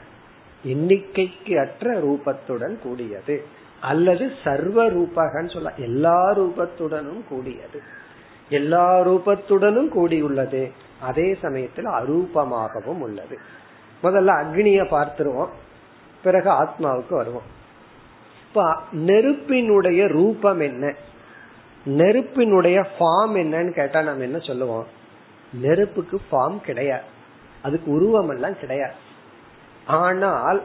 எண்ணிக்கைக்கு அற்ற ரூபத்துடன் கூடியது, அல்லது சர்வ ரூபகன்னு சொல்ல எல்லா ரூபத்துடனும் கூடியது, எல்லா ரூபத்துடனும் கூடியுள்ளது. அதே சமயத்தில் அரூபமாகவும் உள்ளது. முதல்ல அக்னிய பார்த்துருவோம், பிறகு ஆத்மாவுக்கு வருவோம். இப்ப நெருப்பினுடைய ரூபம் என்ன, நெருப்பினுடைய ஃபார்ம் என்னன்னு கேட்டா நம்ம என்ன சொல்லுவோம்? நெருப்புக்கு ஃபார்ம் கிடையாது, அதுக்கு உருவம் எல்லாம் கிடையாது. ஆனால்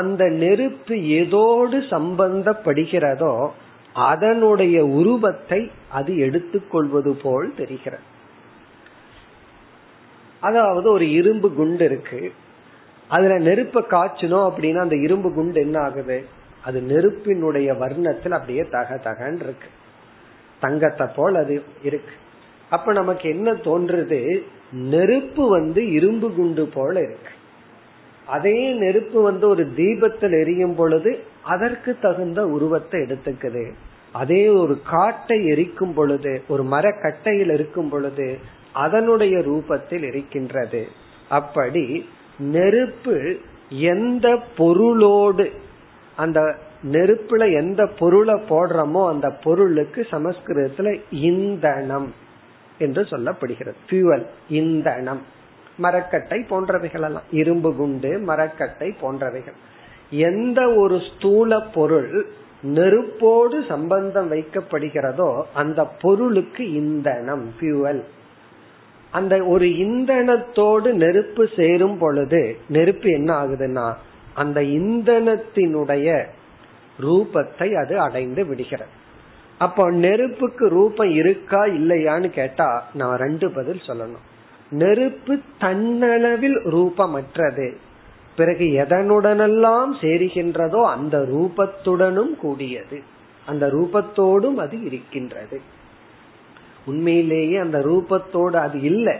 அந்த நெருப்பு ஏதோடு சம்பந்தப்படுகிறதோ அதனுடைய உருவத்தை அது எடுத்துக்கொள்வது போல் தெரிகிறது. அதாவது ஒரு இரும்பு குண்டு இருக்கு, அதுல நெருப்பை காய்ச்சணும் அப்படின்னா அந்த இரும்பு குண்டு என்ன ஆகுது? அது நெருப்பினுடைய வர்ணத்தில் அப்படியே தக தகன் இருக்கு, தங்கத்தை போல் அது இருக்கு. அப்ப நமக்கு என்ன தோன்றுது? நெருப்பு இரும்பு குண்டு போல இருக்கு. அதே நெருப்பு ஒரு தீபத்தில் எரியும் பொழுது அதற்கு தகுந்த உருவத்தை எடுத்துக்குது. அதே ஒரு காட்டை எரிக்கும் பொழுது, ஒரு மரக்கட்டையில் இருக்கும் பொழுது அதனுடைய ரூபத்தில் இருக்கின்றது. அப்படி நெருப்பு எந்த பொருளோடு, அந்த நெருப்புல எந்த பொருளை போடுறோமோ அந்த பொருளுக்கு சமஸ்கிருதத்துல இந்தனம் என்று சொல்லப்படுகிறது. ஃபியூவல், இந்தனம், மரக்கட்டை போன்றவைகள் எல்லாம், இரும்பு குண்டு, மரக்கட்டை போன்றவைகள். எந்த ஒரு ஸ்தூல பொருள் நெருப்போடு சம்பந்தம் வைக்கப்படுகிறதோ அந்த பொருளுக்கு இந்தனம், ஃபியூவல். அந்த ஒரு இந்தனத்தோடு நெருப்பு சேரும் பொழுது நெருப்பு என்ன ஆகுதுன்னா அந்த இந்தனத்தினுடைய ரூபத்தை அது அடைந்து விடுகிறது. அப்போ நெருப்புக்கு ரூபம் இருக்கா இல்லையான்னு கேட்டா நான் 2 பதில் சொல்லணும். நெருப்பு தன்னளவில் ரூபமற்றது, பிறகு எதனுடனெல்லாம் சேருகின்றதோ அந்த ரூபத்துடனும் கூடியது, அந்த ரூபத்தோடும் அது இருக்கின்றது. உண்மையிலேயே அந்த ரூபத்தோட அது இல்லை,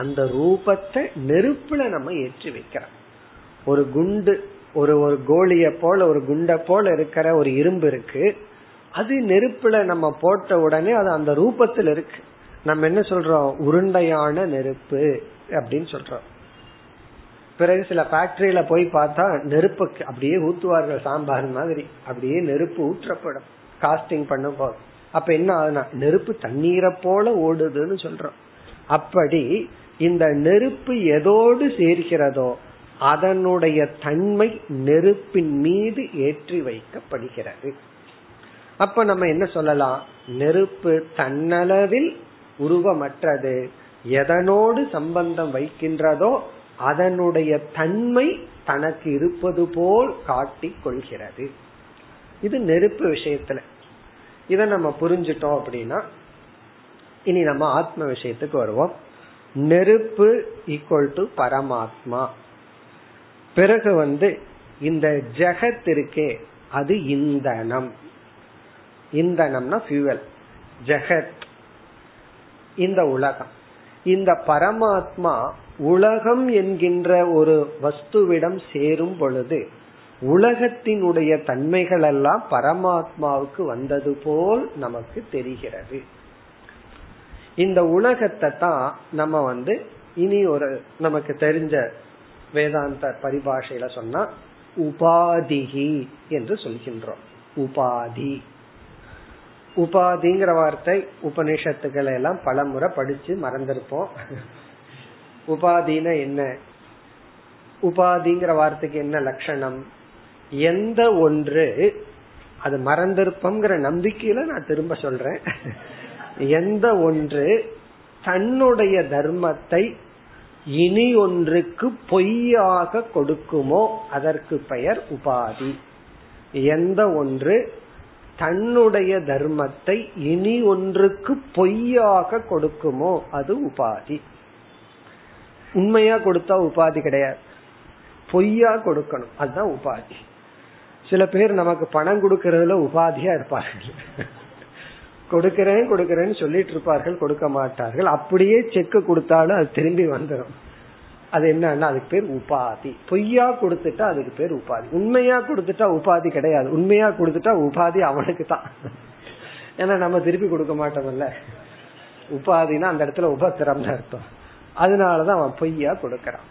அந்த ரூபத்தை நெருப்புல நம்ம ஏற்றி வைக்கிறோம். ஒரு குண்டு, ஒரு ஒரு கோலிய போல, ஒரு குண்டை போல இருக்கிற ஒரு இரும்பு இருக்கு, அது நெருப்புல நம்ம போட்ட உடனே அது அந்த ரூபத்துல இருக்கு. நம்ம என்ன சொல்றோம், உருண்டையான நெருப்பு அப்படின்னு சொல்றோம். பிறகு சில ஃபேக்டரியில போய் பார்த்தா நெருப்பு அப்படியே ஊத்துவார்கள், சாம்பார் மாதிரி அப்படியே நெருப்பு ஊற்றப்படும் காஸ்டிங் பண்ணும் போது. அப்ப என்ன ஆகுனா, நெருப்பு தண்ணீரை போல ஓடுதுன்னு சொல்றோம். அப்படி இந்த நெருப்பு எதோடு சேர்க்கிறதோ அதனுடைய தன்மை நெருப்பின் மீது ஏற்றி வைக்கப்படுகிறது. அப்ப நம்ம என்ன சொல்லலாம், நெருப்பு தன்னளவில் உருவமற்றது, எதனோடு சம்பந்தம் வைக்கின்றதோ அதனுடைய தன்மை தனக்கு இருப்பது போல் காட்டிக் கொள்கிறது. இது நெருப்பு விஷயத்துல. இதை நம்ம புரிஞ்சிட்டோம் அப்படின்னா இனி நம்ம ஆத்ம விஷயத்துக்கு வருவோம். நெருப்பு ஈக்குவல் டு பரமாத்மா. பிறகு இந்த ஜெகத் இருக்கே அது இந்தனம். இந்தனம்னா ஃபியூவல். ஜெகத் இந்த உலகம். இந்த பரமாத்மா உலகம் என்கின்ற ஒரு வஸ்துவிடம் சேரும் பொழுது உலகத்தினுடைய தன்மைகள் எல்லாம் பரமாத்மாவுக்கு வந்தது போல் நமக்கு தெரிகிறது. இந்த உலகத்தை தான் நம்ம இனி ஒரு நமக்கு தெரிஞ்ச வேதாந்த பரிபாஷையில சொன்னா உபாதிகி என்று சொல்கின்றோம். உபாதி, உபாதிங்கிற வார்த்தை உபநிஷத்துக்களை எல்லாம் பலமுறை படிச்சு மறந்திருப்போம். உபாதினா என்ன, உபாதிங்கிற வார்த்தைக்கு என்ன லட்சணம், எந்த ஒன்று, அது மறந்திருப்போம்ங்கிற நம்பிக்கையில நான் திரும்ப சொல்றேன், எந்த ஒன்று தன்னுடைய தர்மத்தை இனி ஒன்றுக்கு பொய்யாக கொடுக்குமோ அதற்கு பெயர் உபாதி. எந்த ஒன்று தன்னுடைய தர்மத்தை இனி ஒன்றுக்கு பொய்யாக கொடுக்குமோ அது உபாதி. உண்மையா கொடுத்தா உபாதி கிடையாது, பொய்யா கொடுக்கணும், அதுதான் உபாதி. சில பேர் நமக்கு பணம் கொடுக்கறதுல உபாதியா இருப்பார்கள், கொடுக்கிறேன் கொடுக்கிறேன்னு சொல்லிட்டு இருப்பார்கள், கொடுக்க மாட்டார்கள். அப்படியே செக் கொடுத்தாலும் அது திரும்பி வந்துடும். அது என்னன்னா அதுக்கு பேர் உபாதி. பொய்யா கொடுத்துட்டா அதுக்கு பேர் உபாதி. உண்மையா கொடுத்துட்டா உபாதி கிடையாது. உண்மையா கொடுத்துட்டா உபாதி அவனுக்கு தான், ஏன்னா நம்ம திருப்பி கொடுக்க மாட்டோம்ல. உபாதினா அந்த இடத்துல உபத்திரம்னு அர்த்தம். அதனாலதான் அவன் பொய்யா கொடுக்கறான்.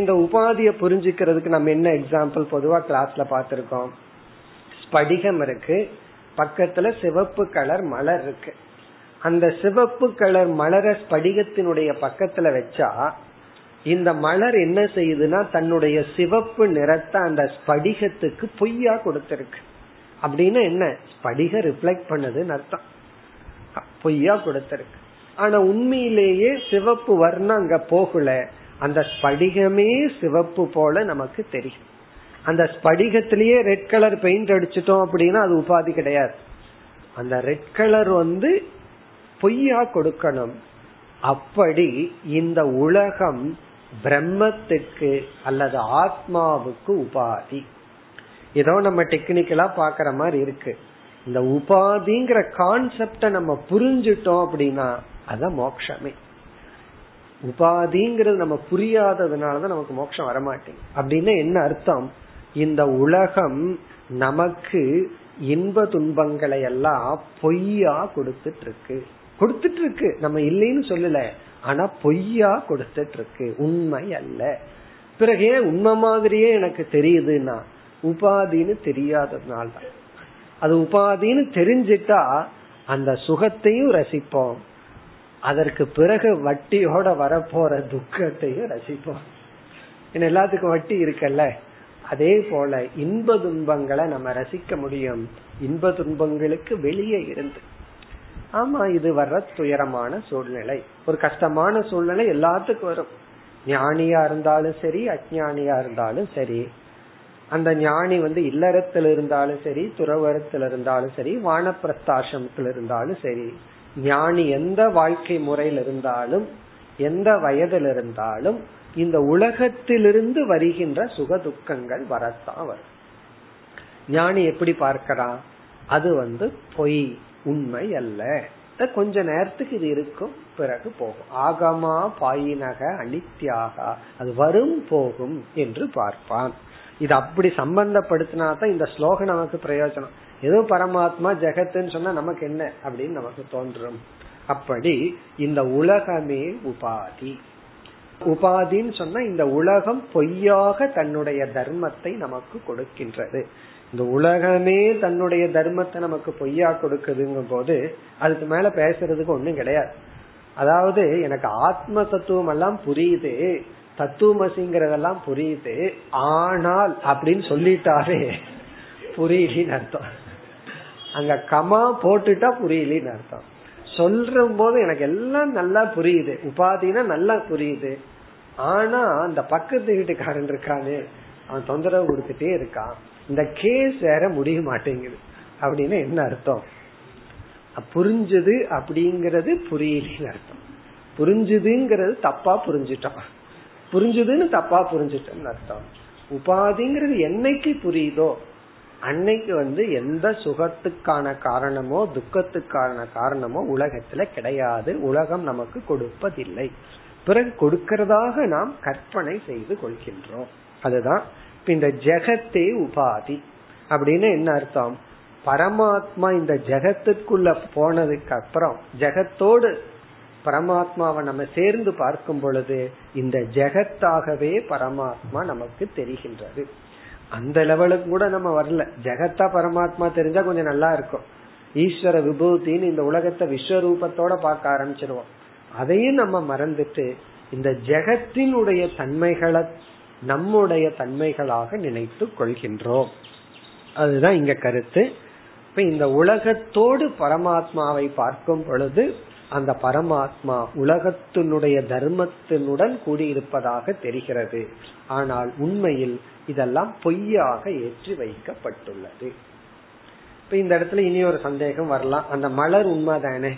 இந்த உபாதியை புரிஞ்சுக்கிறதுக்கு நம்ம என்ன எக்ஸாம்பிள் பொதுவா கிளாஸ்ல பாத்திருக்கோம். ஸ்படிகம் இருக்கு, பக்கத்துல சிவப்பு கலர் மலர் இருக்கு. அந்த சிவப்பு கலர் மலரை ஸ்படிகத்தினுடைய பக்கத்துல வச்சா இந்த மலர் என்ன செய்யுதுன்னா தன்னுடைய சிவப்பு நிறத்தை அந்த ஸ்படிகத்துக்கு பொய்யா கொடுத்திருக்கு. அப்படின்னா என்ன, ஸ்படிக ரிஃப்ளெக்ட் பண்ணதுன்னு அர்த்தம், பொய்யா கொடுத்திருக்கு. ஆனா உண்மையிலேயே சிவப்பு வர்ணம் அங்க போகல, அந்த ஸ்படிகமே சிவப்பு போல நமக்கு தெரியும். அந்த ஸ்படிகத்திலேயே ரெட் கலர் பெயிண்ட் அடிச்சிட்டோம் அப்படின்னா அது உபாதி கிடையாது. அந்த ரெட் கலர் பொய்யா கொடுக்கணும். அப்படி இந்த உலகம் பிரம்மத்துக்கு அல்லது ஆத்மாவுக்கு உபாதி. ஏதோ நம்ம டெக்னிக்கலா பாக்குற மாதிரி இருக்கு. இந்த உபாதிங்கிற கான்செப்ட நம்ம புரிஞ்சுட்டோம் அப்படின்னா அதான் மோட்சமே. உபாதிங்கிறது நம்ம புரியாததுனாலதான் நமக்கு மோட்சம் வரமாட்டேங்குது. அப்படின்னா என்ன அர்த்தம், இந்த உலகம் நமக்கு இன்ப துன்பங்களை எல்லாம் பொய்யா கொடுத்துட்டு இருக்கு. நம்ம இல்லைன்னு சொல்லல, ஆனா பொய்யா கொடுத்துட்டு இருக்கு, உண்மை அல்ல. பிறகு உண்மை மாதிரியே எனக்கு தெரியுதுன்னா உபாதின்னு தெரியாததுனால்தான். அது உபாதின்னு தெரிஞ்சிட்டா அந்த சுகத்தையும் ரசிப்போம், அதற்கு பிறகு வட்டியோட வரப்போற துக்கத்தையும் ரசிப்போம். எல்லாத்துக்கும் வட்டி இருக்கல்ல, அதே போல இன்ப துன்பங்களை நம்ம ரசிக்க முடியும் இன்ப துன்பங்களுக்கு வெளியே இருந்து. ஆமா, இது வர்ற துயரமான சூழ்நிலை, ஒரு கஷ்டமான சூழ்நிலை எல்லாத்துக்கும் வரும். ஞானியா இருந்தாலும் சரி, அஞ்ஞானியா இருந்தாலும் சரி. அந்த ஞானி இல்லறத்தில் இருந்தாலும் சரி, துறவரத்தில் இருந்தாலும் சரி, வானப்பிரஸ்தாசிரமத்தில் இருந்தாலும் சரி, ஞானி எந்த வாழ்க்கை முறையில் இருந்தாலும் எந்த வயதில் இருந்தாலும் இந்த உலகத்திலிருந்து வருகின்ற சுக துக்கங்கள் வரத்தான் வரும். ஞானி எப்படி பார்க்கிறான், அது பொய், உண்மை அல்ல, கொஞ்ச நேரத்துக்கு இது இருக்கும், பிறகு போகும். ஆகமா பாயினக அனித்யாக, அது வரும் போகும் என்று பார்ப்பான். இது அப்படி சம்பந்தப்படுத்தினா தான் இந்த ஸ்லோகம் நமக்கு பிரயோஜனம். ஏதோ பரமாத்மா ஜெகத்துன்னு சொன்னா நமக்கு என்ன அப்படின்னு நமக்கு தோன்றும். அப்படி இந்த உலகமே உபாதி. உபாதின்னு சொன்னா இந்த உலகம் பொய்யாக தன்னுடைய தர்மத்தை நமக்கு கொடுக்கின்றது. இந்த உலகமே தன்னுடைய தர்மத்தை நமக்கு பொய்யா கொடுக்குதுங்கும் போது அதுக்கு மேல பேசுறதுக்கு ஒண்ணும் கிடையாது. அதாவது எனக்கு ஆத்ம தத்துவம் எல்லாம் புரியுது, தத்துவமசிங்கிறதெல்லாம் புரியுது, ஆனால் அப்படின்னு சொல்லிட்டாரே புரியலின்னு அர்த்தம். அங்க கமா போட்டுட்டா புரியலின்னு அர்த்தம். சொல்ற போது எனக்கு எல்லாம் நல்லா புரியுது, உபாதினா நல்லா புரியுது, ஆனா அந்த பக்கத்து வீட்டுக்காரன் இருக்கானு அவன் தொந்தரவு கொடுத்துட்டே இருக்கான், இந்த கேஸ் வேற முடிய மாட்டேங்குது அப்படின்னு என்ன அர்த்தம்? புரிஞ்சுது அப்படிங்கறது புரியலின்னு அர்த்தம். புரிஞ்சுதுங்கிறது தப்பா புரிஞ்சுட்டான், புரிஞ்சுதுன்னு தப்பா புரிஞ்சுட்டான்னு அர்த்தம். உபாதிங்கிறது என்னைக்கு புரியுதோ அன்னைக்கு எந்த சுகத்துக்கான காரணமோ துக்கத்துக்கான காரணமோ உலகத்துல கிடையாது, உலகம் நமக்கு கொடுப்பதில்லை. பிறகு கொடுக்கிறதாக நாம் கற்பனை செய்து கொள்கின்றோம். அதுதான் இந்த ஜெகத்தே உபாதி அப்படின்னு என்ன அர்த்தம்? பரமாத்மா இந்த ஜெகத்துக்குள்ள போனதுக்கு அப்புறம் ஜெகத்தோடு பரமாத்மாவை நம்ம சேர்ந்து பார்க்கும் பொழுது இந்த ஜெகத்தாகவே பரமாத்மா நமக்கு தெரிகின்றது. அந்த லெவலுக்கு கூட நம்ம வரல. ஜெகத்தா பரமாத்மா தெரிஞ்சா கொஞ்சம் நல்லா இருக்கும். ஈஸ்வர விபூதின்னு இந்த உலகத்தை விஸ்வரூபத்தோட பார்க்க ஆரம்பிச்சிருவோம். அதையும் நம்ம மறந்துட்டு இந்த ஜெகத்தினுடைய தன்மைகளை நம்முடைய தன்மைகளாக நினைத்து கொள்கின்றோம். அதுதான் இங்க கருத்து. இப்ப இந்த உலகத்தோடு பரமாத்மாவை பார்க்கும் பொழுது அந்த பரமாத்மா உலகத்தினுடைய தர்மத்தினுடன் கூடியிருப்பதாக தெரிகிறது. ஆனால் உண்மையில் இதெல்லாம் பொய்யாக ஏற்றி வைக்கப்பட்டுள்ளது. இப்ப இந்த இடத்துல இனி ஒரு சந்தேகம் வரலாம். அந்த மலர் உண்மைதானே,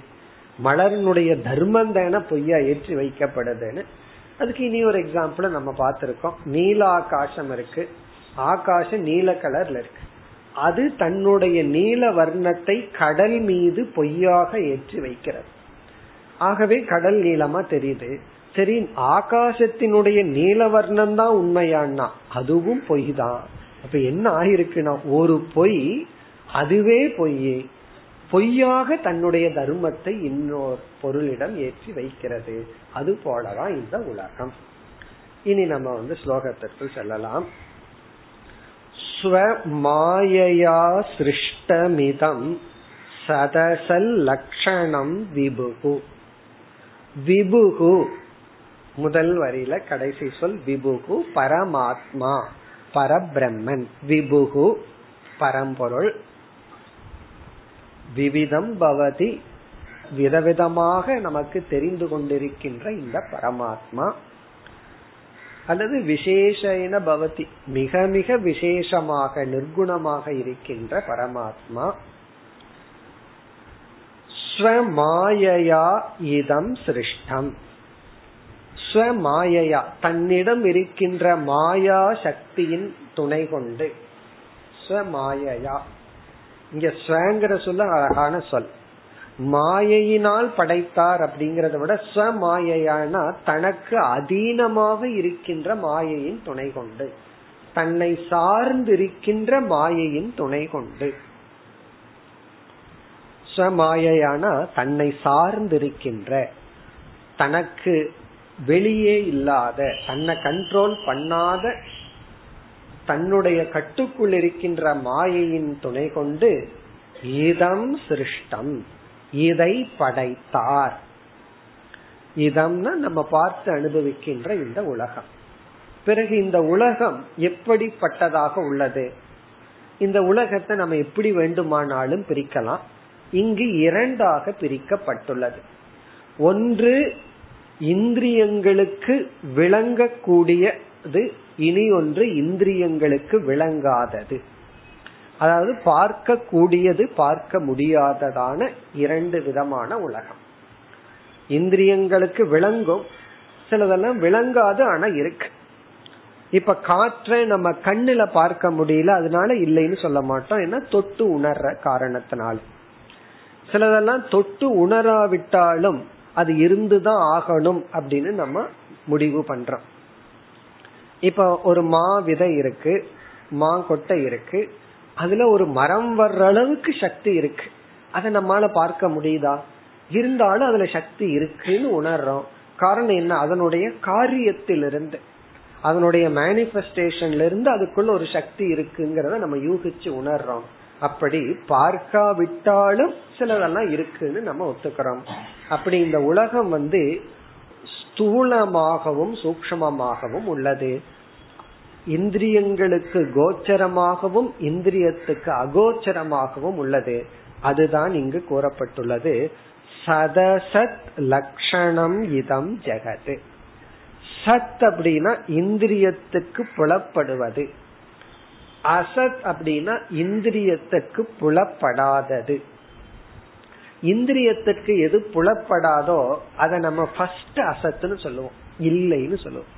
மலரினுடைய தர்மம் தானே பொய்யா ஏற்றி வைக்கப்படுதுன்னு. அதுக்கு இனி ஒரு எக்ஸாம்பிள் நம்ம பார்த்திருக்கோம். நீல ஆகாசம் இருக்கு, ஆகாசம் நீல கலர்ல இருக்கு, அது தன்னுடைய நீல வர்ணத்தை கடல் மீது பொய்யாக ஏற்றி வைக்கிறது. ஆகவே கடல் நீளமா தெரியுது. சரி, ஆகாசத்தினுடைய நீல வர்ணம் தான் உண்மையானா அதுவும் பொய் தான். அப்ப என்ன ஆயிருக்குன்னா ஒரு பொய் அதுவே பொய்யே, பொய்யாக தன்னுடைய தர்மத்தை இன்னொரு பொருளிடம் ஏற்றி வைக்கிறது. அது போலதான் இந்த உலகம். இனி நம்ம ஸ்லோகத்திற்கு செல்லலாம். ஸ்வமாயையா ஸ்ருஷ்டமிதம் சதசல் லக்ஷணம் விபுகு. விபுகு முதல் வரியில கடைசி சொல் விபுகு பரமாத்மா பரபிரம்மன். விபுகு பரம்பொருள், விவிதம் பவதி விதவிதமாக நமக்கு தெரிந்து கொண்டிருக்கின்ற இந்த பரமாத்மா, அல்லது விசேஷன பவதி மிக மிக விசேஷமாக நிர்குணமாக இருக்கின்ற பரமாத்மா. ஸ்வமாயையா இதம் சிருஷ்டம். ஸ்வமாயையா தன்னிடம் இருக்கின்ற மாயா சக்தியின் துணை கொண்டு. ஸ்வமாயையா இங்க ஸ்வங்கிற சொல்ல அழகான சொல். மாயையினால் படைத்தார் அப்படிங்கறத விட ஸ்வமாயையானா தனக்கு அதீனமாக இருக்கின்ற மாயையின் துணை கொண்டு, தன்னை சார்ந்திருக்கின்ற மாயையின் துணை கொண்டு. ஸ்வமாயையானா தன்னை சார்ந்திருக்கின்ற, தனக்கு வெளியே இல்லாத, தன்னை கண்ட்ரோல் பண்ணாத, தன்னுடைய கட்டுக்குள் இருக்கின்ற மாயையின் துணை கொண்டு இதம் சிருஷ்டம் இதை படைத்தார். இதம்னா நம்ம பார்த்து அனுபவிக்கின்ற இந்த உலகம். பிறகு இந்த உலகம் எப்படிப்பட்டதாக உள்ளது? இந்த உலகத்தை நம்ம எப்படி வேண்டுமானாலும் பிரிக்கலாம். இங்கு இரண்டாக பிரிக்கப்பட்டுள்ளது. ஒன்று இந்திரியங்களுக்கு விளங்கக்கூடியது, இனி ஒன்று இந்திரியங்களுக்கு விளங்காதது. அதாவது பார்க்க கூடியது பார்க்க முடியாததான இரண்டு விதமான உலகம். இந்திரியங்களுக்கு விளங்கும், சிலதெல்லாம் விளங்காது ஆனா இருக்கு. இப்ப காற்றை நம்ம கண்ணுல பார்க்க முடியல, அதனால இல்லைன்னு சொல்ல மாட்டோம், ஏன்னா தொட்டு உணர்ற காரணத்தினால. சிலதெல்லாம் தொட்டு உணராவிட்டாலும் அது இருந்துதான் ஆகணும் அப்படின்னு நம்ம முடிவு பண்றோம். இப்ப ஒரு மா விதை இருக்கு, மா கொட்டை இருக்கு, அதுல ஒரு மரம் வர்ற அளவுக்கு சக்தி இருக்கு. அதை நம்மால பார்க்க முடியுதா? இருந்தாலும் அதுல சக்தி இருக்குன்னு உணர்றோம். காரணம் என்ன? அதனுடைய காரியத்திலிருந்து, அதனுடைய மேனிஃபெஸ்டேஷன்ல இருந்து அதுக்குள்ள ஒரு சக்தி இருக்குங்கிறத நம்ம யூகிச்சு உணர்றோம். அப்படி பார்க்காவிட்டாலும் சிலதெல்லாம் இருக்குன்னு நம்ம ஒத்துக்கிறோம். அப்படி இந்த உலகம் ஸ்தூலமாகவும் சூக்ஷ்மமாகவும் உள்ளது. இந்திரியங்களுக்கு கோச்சரமாகவும் இந்திரியத்துக்கு அகோச்சரமாகவும் உள்ளது. அதுதான் இங்கு கூறப்பட்டுள்ளது. சதசத் லக்ஷணம் இதம் ஜெகத். சத் அப்படின்னா இந்திரியத்துக்கு புலப்படுவது, அசத் அப்படின்னா இந்திரியத்துக்கு புலப்படாதது. இந்திரியத்துக்கு எது புலப்படாதோ அதை நம்ம ஃபர்ஸ்ட் அசத்துன்னு சொல்லுவோம், இல்லைன்னு சொல்லுவோம்.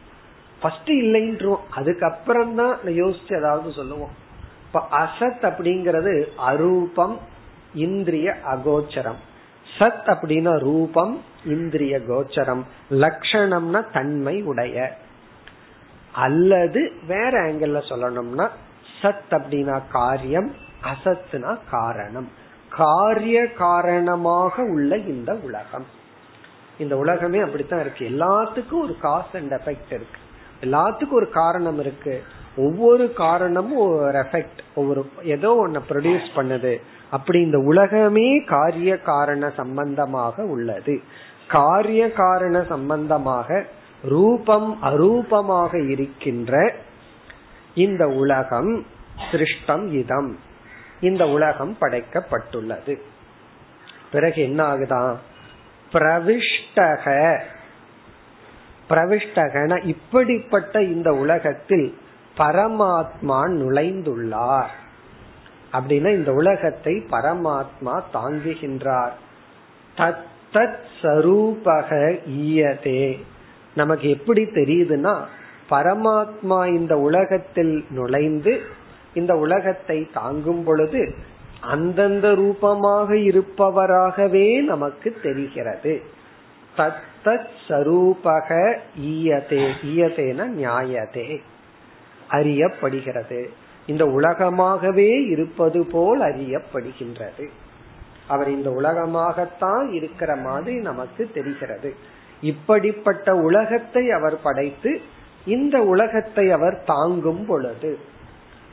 ஃபர்ஸ்ட் இல்லைன்றோம், அதுக்கப்புறம் தான் யோசிச்சு ஏதாவது சொல்லுவோம். இப்ப அசத் அப்படிங்கிறது அரூபம், இந்திரிய அகோச்சரம். சத் அப்படின்னா ரூபம், இந்திரிய கோச்சரம். லட்சணம்னா தன்மை உடைய. அல்லது வேற ஆங்கிள் சொல்லணும்னா சத் அப்படின்னா காரியம், அசத்னா காரணம். காரிய காரணமாக உள்ள இந்த உலகம், இந்த உலகமே அப்படித்தான் இருக்கு. எல்லாத்துக்கும் ஒரு காஸ் அண்ட் எஃபெக்ட் இருக்கு, எல்லாத்துக்கும் ஒரு காரணம் இருக்கு. ஒவ்வொரு காரணமும் ஒரு எஃபெக்ட், ஒவ்வொரு ஏதோ ஒன்ன ப்ரொடியூஸ் பண்ணுது. அப்படி இந்த உலகமே காரிய காரண சம்பந்தமாக உள்ளது. காரிய காரண சம்பந்தமாக ரூபம் அரூபமாக இருக்கின்ற இந்த உலகம் சிருஷ்டம் இதம், இந்த உலகம் படைக்கப்பட்டுள்ளது. பிறகு என்ன ஆகுதான்? பிரவிஷ்டக, பிரவிஷ்டகன இப்படிப்பட்ட இந்த உலகத்தில் பரமாத்மா நுழைந்துள்ளார். அப்படின்னா இந்த உலகத்தை பரமாத்மா தாங்குகின்றார். தத்தத் சரூபக ஈயதே. நமக்கு எப்படி தெரியுதுன்னா, பரமாத்மா இந்த உலகத்தில் நுழைந்து இந்த உலகத்தை தாங்கும் பொழுது அந்தந்த ரூபமாக இருப்பவராகவே நமக்கு தெரிகிறது. தத்தத் சரூபக ஈயதே, ஈயதேன நியாயதே, அறியப்படுகிறது. இந்த உலகமாகவே இருப்பது போல் அறியப்படுகின்றது. அவர் இந்த உலகமாகத்தான் இருக்கிற மாதிரி நமக்கு தெரிகிறது. இப்படிப்பட்ட உலகத்தை அவர் படைத்து இந்த உலகத்தை அவர் தாங்கும் பொழுது,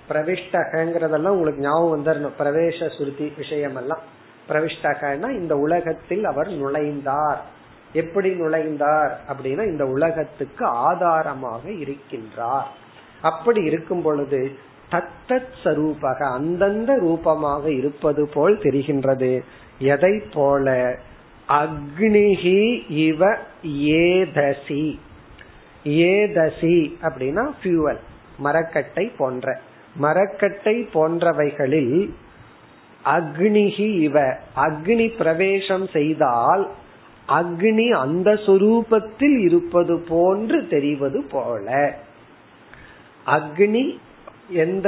பிரவிஷ்டகங்கிறதெல்லாம் உங்களுக்கு ஞாபகம் வந்துடணும். பிரவேச சுருதி விஷயம் எல்லாம் பிரவிஷ்டகன்னா இந்த உலகத்தில் அவர் நுழைந்தார். எப்படி நுழைந்தார் அப்படின்னா இந்த உலகத்துக்கு ஆதாரமாக இருக்கின்றார். அப்படி இருக்கும் பொழுது தத்தத் சரூபக அந்தந்த ரூபமாக இருப்பது போல் தெரிகின்றது. எதை போல? அக்னிஹி இவ ஏதசி. ஏதசி அப்படின்னா ஃபியூவல், மரக்கட்டை போன்ற, மரக்கட்டை போன்றவைகளில் அக்னிஹி இவ, அக்னி பிரவேசம் செய்தால் அக்னி அந்த சுரூபத்தில் இருப்பது போன்று தெரிவது போல. அக்னி எந்த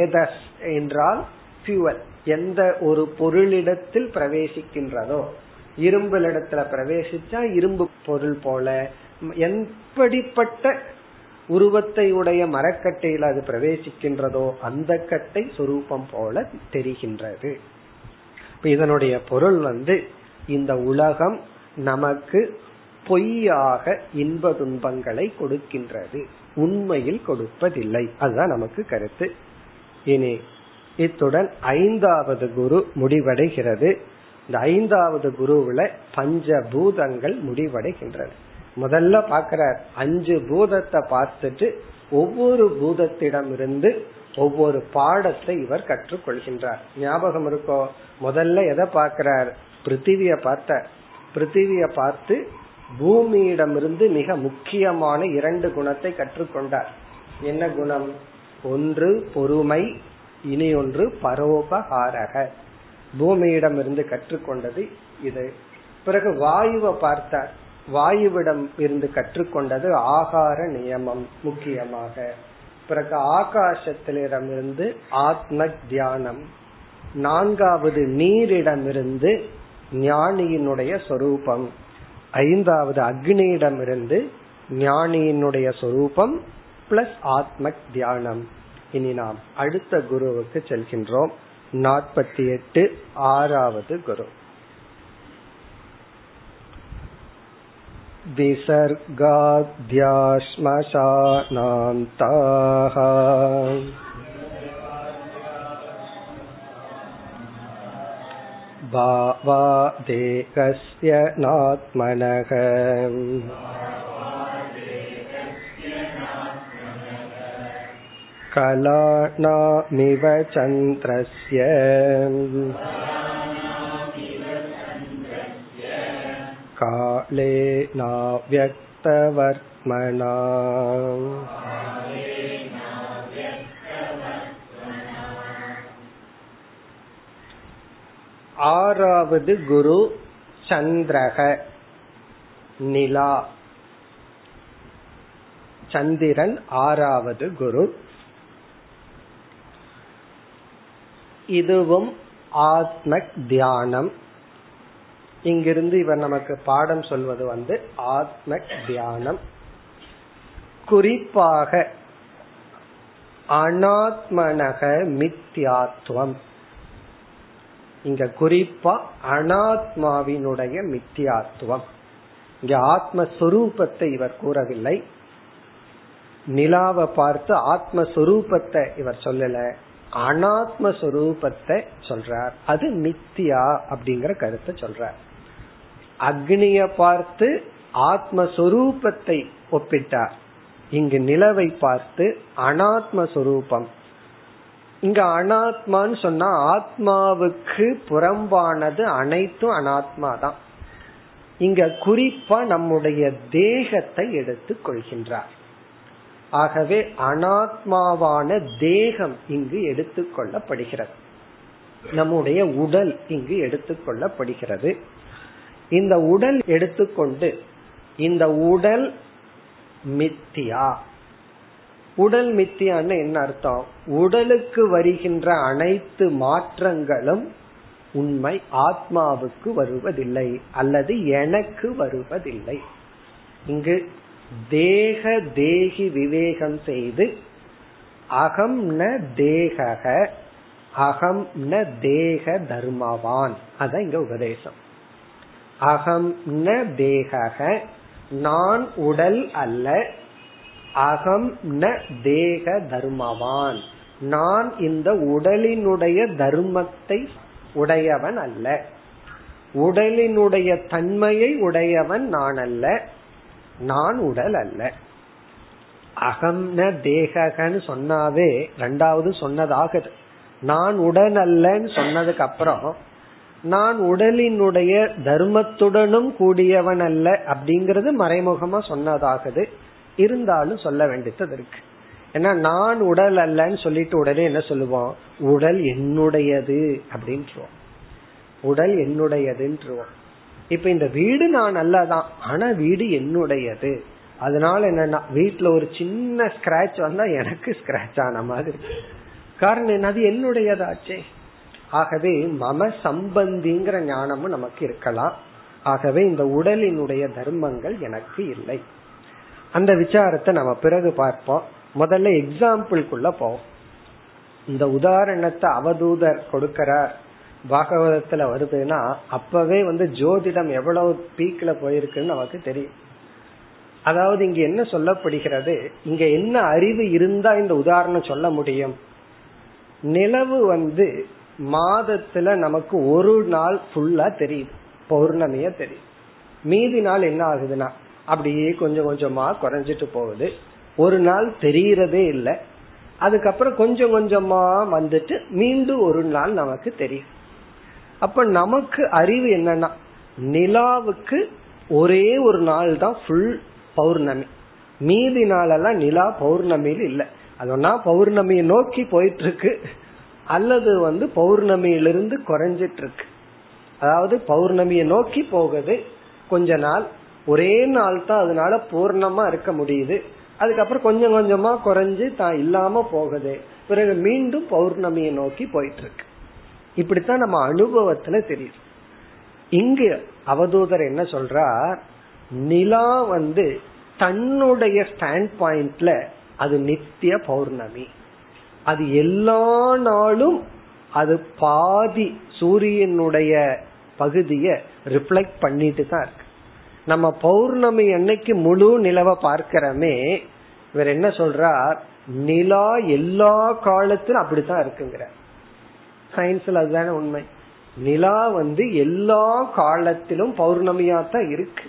ஏதஸ் என்றால் ஃபியூவல், எந்த ஒரு பொருளிடத்தில் பிரவேசிக்கின்றதோ, இரும்புலிடத்துல பிரவேசிச்சா இரும்பு பொருள் போல, எப்படிப்பட்ட உருவத்தை உடைய மரக்கட்டையில் அது பிரவேசிக்கின்றதோ அந்த கட்டை சுரூபம் போல தெரிகின்றது. இதனுடைய பொருள் இந்த உலகம் நமக்கு பொய்யாக இன்ப துன்பங்களை கொடுக்கின்றது, உண்மையில் கொடுப்பதில்லை. அதுதான் நமக்கு கருத்து. இனி இத்துடன் ஐந்தாவது குரு முடிவடைகிறது. இந்த ஐந்தாவது குருவுல பஞ்சபூதங்கள் முடிவடைகின்றது. முதல்ல பாக்கிற அஞ்சு பூதத்தை பார்த்துட்டு ஒவ்வொரு பூதத்திடம் இருந்து ஒவ்வொரு பாடத்தை இவர் கற்றுக்கொள்கின்றார். ஞாபகம் இருக்கோ? முதல்ல எதை பார்க்கிறார்? பிருத்திவிய பார்த்தார். பிருத்திவிய பார்த்து பூமியிடமிருந்து மிக முக்கியமான இரண்டு குணத்தை கற்றுக்கொண்டார். என்ன குணம்? ஒன்று பொறுமை, இனி ஒன்று பரோபகாரக. பூமியிடமிருந்து கற்றுக்கொண்டது இது. பிறகு வாயுவை பார்த்தார். வாயுவிடம் இருந்து கற்றுக்கொண்டது ஆகார நியமம் முக்கியமாக. பிறகு ஆகாசத்திலிருந்து ஆத்ம தியானம். நான்காவது நீரிடமிருந்து ஞானியினுடைய சொரூபம், ஐந்தாவது அக்னியிடமிருந்து ஞானியினுடைய சொரூபம் பிளஸ் ஆத்ம தியானம். இனி நாம் அடுத்த குருவுக்கு செல்கின்றோம். 48 ஆறாவது குரு. விசர்காத்யாஸ்மசானாந்தாஹ பாவாதேகஸ்ய நாத்மனஹ கலாநாமிவ சந்திரஸ்ய காலே நாவ்யக்தவர்த்மனா. ஆறாவது குரு சந்திரக நிலா, சந்திரன் ஆறாவது குரு. இதுவும் ஆத்ம தியானம். இங்கிருந்து இவர் நமக்கு பாடம் சொல்வது ஆத்ம தியானம். குறிப்பாக அனாத்மனக மித்யாத்வம், இங்க குறிப்பா அனாத்மாவினுடைய மித்தியாத்துவம். இங்க ஆத்மஸ்வரூபத்தை இவர் கூறவில்லை. நிலாவை பார்த்து ஆத்மஸ்வரூபத்தை இவர் சொல்லல, அனாத்மஸ்வரூபத்தை சொல்றார். அது மித்தியா அப்படிங்கிற கருத்தை சொல்றார். அக்னிய பார்த்து ஆத்மஸ்வரூபத்தை ஒப்பிட்டார். இங்கு நிலவை பார்த்து அனாத்மஸ்வரூபம். இங்க அனாத்மான்னு சொன்னா ஆத்மாவுக்கு புறம்பானது அனைத்தும் அனாத்மா தான். இங்க குறிப்பா நம்முடைய தேகத்தை எடுத்து கொள்கின்றார். ஆகவே அனாத்மாவான தேகம் இங்கு எடுத்துக்கொள்ளப்படுகிறது, நம்முடைய உடல் இங்கு எடுத்துக்கொள்ளப்படுகிறது. இந்த உடல் எடுத்துக்கொண்டு இந்த உடல் மித்தியா. உடல் மித்தியான்னு என்ன அர்த்தம்? உடலுக்கு வருகின்ற அனைத்து மாற்றங்களும் உண்மை, ஆத்மாவுக்கு வருவதில்லை அல்லது எனக்கு வருவதில்லை. இங்கு தேக தேகி விவேகம் செய்து அகம் ந தேக அகம் ந தேக தர்மவான், அதான் இங்க உபதேசம். அகம் ந தேக, நான் உடல் அல்ல. அகம் ந தேக தர்மவான், நான் இந்த உடலினுடைய தர்மத்தை உடையவன் அல்ல. உடலினுடைய தன்மையை உடையவன் நான் அல்ல, நான் உடல் அல்ல. அகம் ந தேகன்னு சொன்னாவே ரெண்டாவது சொன்னதாக, நான் உடல் அல்லன்னு சொன்னதுக்கு அப்புறம் நான் உடலினுடைய தர்மத்துடனும் கூடியவன் அல்ல அப்படிங்கறது மறைமுகமா சொன்னதாகுது. இருந்தாலும் சொல்ல வேண்டியது இருக்கு. ஏன்னா நான் உடல் அல்லன்னு சொல்லிட்டு உடனே என்ன சொல்லுவோம்? உடல் என்னுடையது அப்படின்றோம், உடல் என்னுடையதுன்றோம். இப்ப இந்த வீடு நான் நல்லதான், ஆனா வீடு என்னுடையது. அதனால என்னன்னா வீட்டுல ஒரு சின்ன ஸ்கிராச் வந்தா எனக்கு ஸ்கிராச் ஆன மாதிரி, காரணம் என்னது? என்னுடையதாச்சே. ஆகவே மம சம்பந்திங்கிற ஞானமும் நமக்கு இருக்கலாம். ஆகவே இந்த உடலினுடைய தர்மங்கள் எனக்கு இல்லை. அந்த விசாரத்தை நம்ம பிறகு பார்ப்போம். முதல்ல எக்ஸாம்பிள்குள்ள போவோம். இந்த உதாரணத்தை அவதூதர் கொடுக்கிறார், பாகவதத்துல வருதுன்னா அப்பவே ஜோதிடம் எவ்வளவு பீக்ல போயிருக்குன்னு நமக்கு தெரியும். அதாவது இங்க என்ன சொல்லப்படுகிறது, இங்க என்ன அறிவு இருந்தா இந்த உதாரணம் சொல்ல முடியும்? நிலவு மாதத்துல நமக்கு ஒரு நாள் ஃபுல்லா தெரியுது, பௌர்ணமியா தெரியுது. மீதி நாள் என்ன ஆகுதுன்னா அப்படியே கொஞ்சம் கொஞ்சமா குறைஞ்சிட்டு போகுது. ஒரு நாள் தெரியறதே இல்லை. அதுக்கப்புறம் கொஞ்சம் கொஞ்சமா மீண்டும் ஒரு நாள் நமக்கு தெரியும். அப்ப நமக்கு அறிவு என்னன்னா, நிலாவுக்கு ஒரே ஒரு நாள் தான் ஃபுல் பௌர்ணமி, மீதி நாளெல்லாம் நிலா பௌர்ணமியில இல்லை. அதுனா பௌர்ணமியை நோக்கி போயிட்டு இருக்கு அல்லது பௌர்ணமியிலிருந்து குறைஞ்சிட்டு இருக்கு. அதாவது பௌர்ணமியை நோக்கி போகுது கொஞ்ச நாள், ஒரே நாள் தான் அதனால பூர்ணமா இருக்க முடியுது. அதுக்கப்புறம் கொஞ்சம் கொஞ்சமா குறைஞ்சு தான் இல்லாம போகுது, பிறகு மீண்டும் பௌர்ணமியை நோக்கி போயிட்டு இருக்கு. இப்படித்தான் நம்ம அனுபவத்துல தெரியும். இங்கு அவதூதர் என்ன சொல்றார், நிலா வந்து தன்னுடைய ஸ்டாண்ட் பாயிண்ட்ல அது நித்திய பௌர்ணமி, அது எல்லா நாளும் அது பாதி சூரியனுடைய பகுதியை ரிஃப்ளெக்ட் பண்ணிட்டு தான் இருக்கு. நம்ம பௌர்ணமி அன்னைக்கு முழு நிலவை பார்க்கிறமே, இவர் என்ன சொல்றார், நிலா எல்லா காலத்திலும் அப்படித்தான் இருக்குங்கிற சயின்ஸ்ல அதுதான உண்மை. நிலா வந்து எல்லா காலத்திலும் பௌர்ணமியா தான் இருக்கு.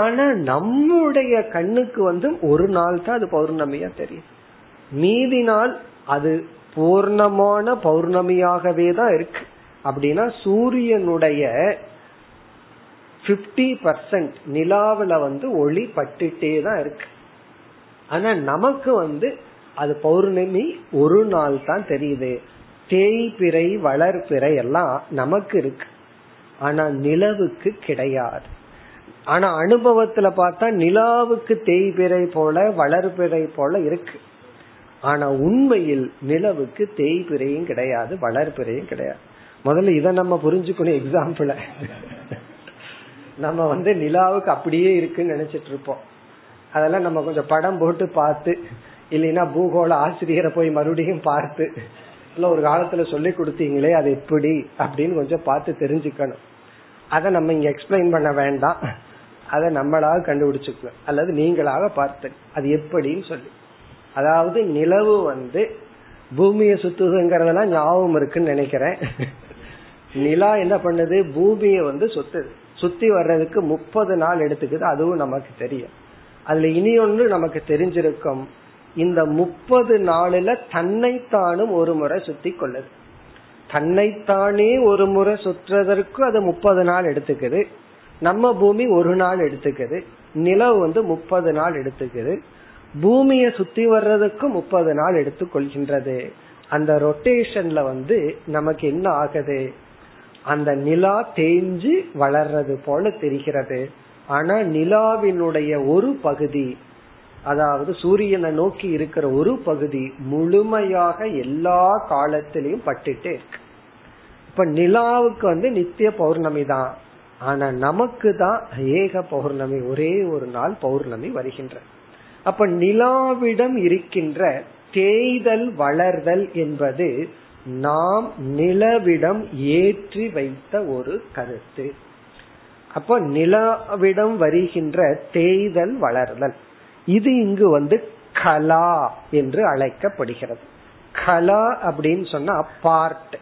ஆனா நம்முடைய கண்ணுக்கு வந்து ஒரு நாள் தான் அது பௌர்ணமியா தெரியும், மீதி நாள் அது பூர்ணமான பௌர்ணமியாகவே தான் இருக்கு. அப்படின்னா சூரியனுடைய 50% நிலாவில வந்து ஒளி பட்டுட்டே தான் இருக்கு. ஆனா நமக்கு வந்து அது பௌர்ணமி ஒரு நாள் தான் தெரியுது. தேய்பிறை வளர்பிறை எல்லாம் நமக்கு இருக்கு, ஆனா நிலவுக்கு கிடையாது. ஆனா அனுபவத்துல பார்த்தா நிலாவுக்கு தேய்பிறை போல வளர்பிறை போல இருக்கு, ஆனா உண்மையில் நிலவுக்கு தேய்பிறையும் கிடையாது வளர்பிறையும் கிடையாது. முதல்ல இத நம்ம புரிஞ்சுக்கணும். எக்ஸாம்பிள நம்ம வந்து நிலாவுக்கு அப்படியே இருக்குன்னு நினைச்சிட்டு இருப்போம். அதெல்லாம் நம்ம கொஞ்சம் படம் போட்டு பார்த்து, இல்லைன்னா பூகோள ஆசிரியரை போய் மறுபடியும் பார்த்து, இல்ல ஒரு காலத்துல சொல்லி கொடுத்தீங்களே அது எப்படி அப்படின்னு கொஞ்சம் பார்த்து தெரிஞ்சுக்கணும். அதை நம்ம இங்க எக்ஸ்பிளைன் பண்ண வேண்டாம், அதை நம்மளாக கண்டுபிடிச்சுக்கணும் அல்லது நீங்களாக பார்த்து அது எப்படின்னு சொல்லி. அதாவது நிலவு வந்து பூமியை சுத்துதுங்கிறதெல்லாம் ஞாபகம் இருக்குன்னு நினைக்கிறேன். நிலா என்ன பண்ணுது, பூமியை வந்து சுத்தி வர்றதுக்கு 30 நாள் எடுத்துக்குது, அதுவும் நமக்கு தெரியும். அதுல இனி ஒன்று நமக்கு தெரிஞ்சிருக்கும், இந்த 30 நாளுல தன்னைத்தானும் ஒரு முறை சுத்தி கொள்ளுது. தன்னைத்தானே ஒரு முறை சுற்றுறதற்கு அது 30 நாள் எடுத்துக்குது, நம்ம பூமி ஒரு நாள் எடுத்துக்குது. நிலவு வந்து 30 நாள் எடுத்துக்குது, பூமியை சுத்தி வர்றதுக்கு 30 நாள் எடுத்துக்கொள்கின்றது. அந்த ரொட்டேஷன்ல வந்து நமக்கு என்ன ஆகுது, அந்த நிலா தேஞ்சு வளர்றது போல தெரிகிறது. ஆனா நிலாவினுடைய ஒரு பகுதி, அதாவது சூரியனை நோக்கி இருக்கிற ஒரு பகுதி முழுமையாக எல்லா காலத்திலையும் பட்டுட்டே இருக்கு. இப்ப நிலாவுக்கு வந்து நித்திய பௌர்ணமி தான், ஆனா நமக்கு தான் ஏக பௌர்ணமி, ஒரே ஒரு நாள் பௌர்ணமி வருகின்ற. அப்ப நிலாவிடம் இருக்கின்ற தேய்தல் வளர்தல் என்பது நாம் நிலவிடம் ஏற்றி வைத்த ஒரு கருத்து. அப்ப நிலவிடம் வருகின்ற தேய்தல் வளர்தல் இது இங்கு வந்து கலா என்று அழைக்கப்படுகிறது. கலா அப்படின்னு சொன்னா பார்ட்,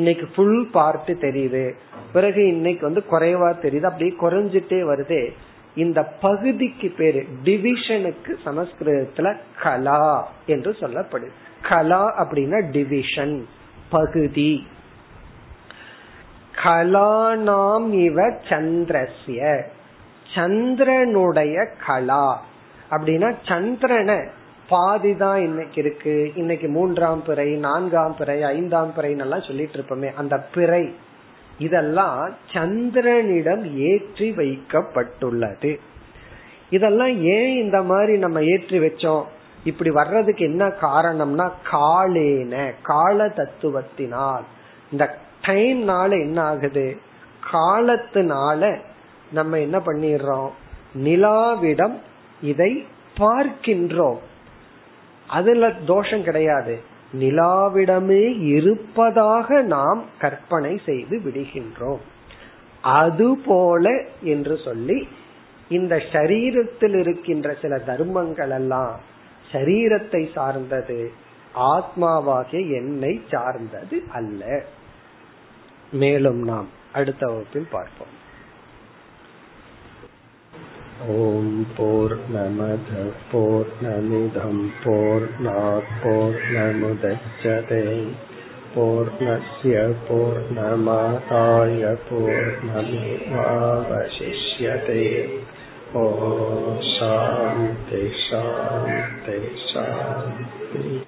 இன்னைக்கு ஃபுல் பார்ட் தெரியுது, பிறகு இன்னைக்கு வந்து குறைவா தெரியுது, அப்படி குறைஞ்சிட்டே வருது. இந்த பகுதிக்கு பேரு டிவிஷனுக்கு சமஸ்கிருதத்துல கலா என்று சொல்லப்படுது. கலா அப்படின்னா டிவிஷன், பகுதி. கலானாம் இவ சந்திரஸ்ய, சந்திரனுடைய கலா அப்படின்னா சந்திரனை பாதிதான் இன்னைக்கு இருக்கு. இன்னைக்கு 3ஆம் பிறை 4ஆம் பிறை 5ஆம் பிறை எல்லாம் சொல்லிட்டு இருப்போமே, அந்த பிறை இதெல்லாம் சந்திரனிடம் ஏற்றி வைக்கப்பட்டுள்ளது. இதெல்லாம் ஏன் இந்த மாதிரி நம்ம ஏற்றி வச்சோம், இப்படி வர்றதுக்கு என்ன காரணம்னா காலேன, கால தத்துவத்தினால். இந்த டைம்னால என்ன ஆகுது, காலத்தினால நம்ம என்ன பண்ணிடுறோம், நிலாவிடம் இதை பார்க்கின்றோம். அதுல தோஷம் கிடையாது, நிலாவிடமே இருப்பதாக நாம் கற்பனை செய்து விடுகின்றோம். அதுபோல என்று சொல்லி இந்த சரீரத்தில் இருக்கின்ற சில தர்மங்கள் எல்லாம் சரீரத்தை சார்ந்தது, ஆத்மாவாகிய என்னை சார்ந்தது அல்ல. மேலும் நாம் அடுத்த வகுப்பில் பார்ப்போம். ஓம் பூர்ணமத பூர்ணமிதம் பூர்ணாத் பூர்ணமுதச்யதே பூர்ணஸ்ய பூர்ணமாதாய பூர்ணமேவாவசிஷ்யதே. ஓம் சாந்தி சாந்தி சாந்தி.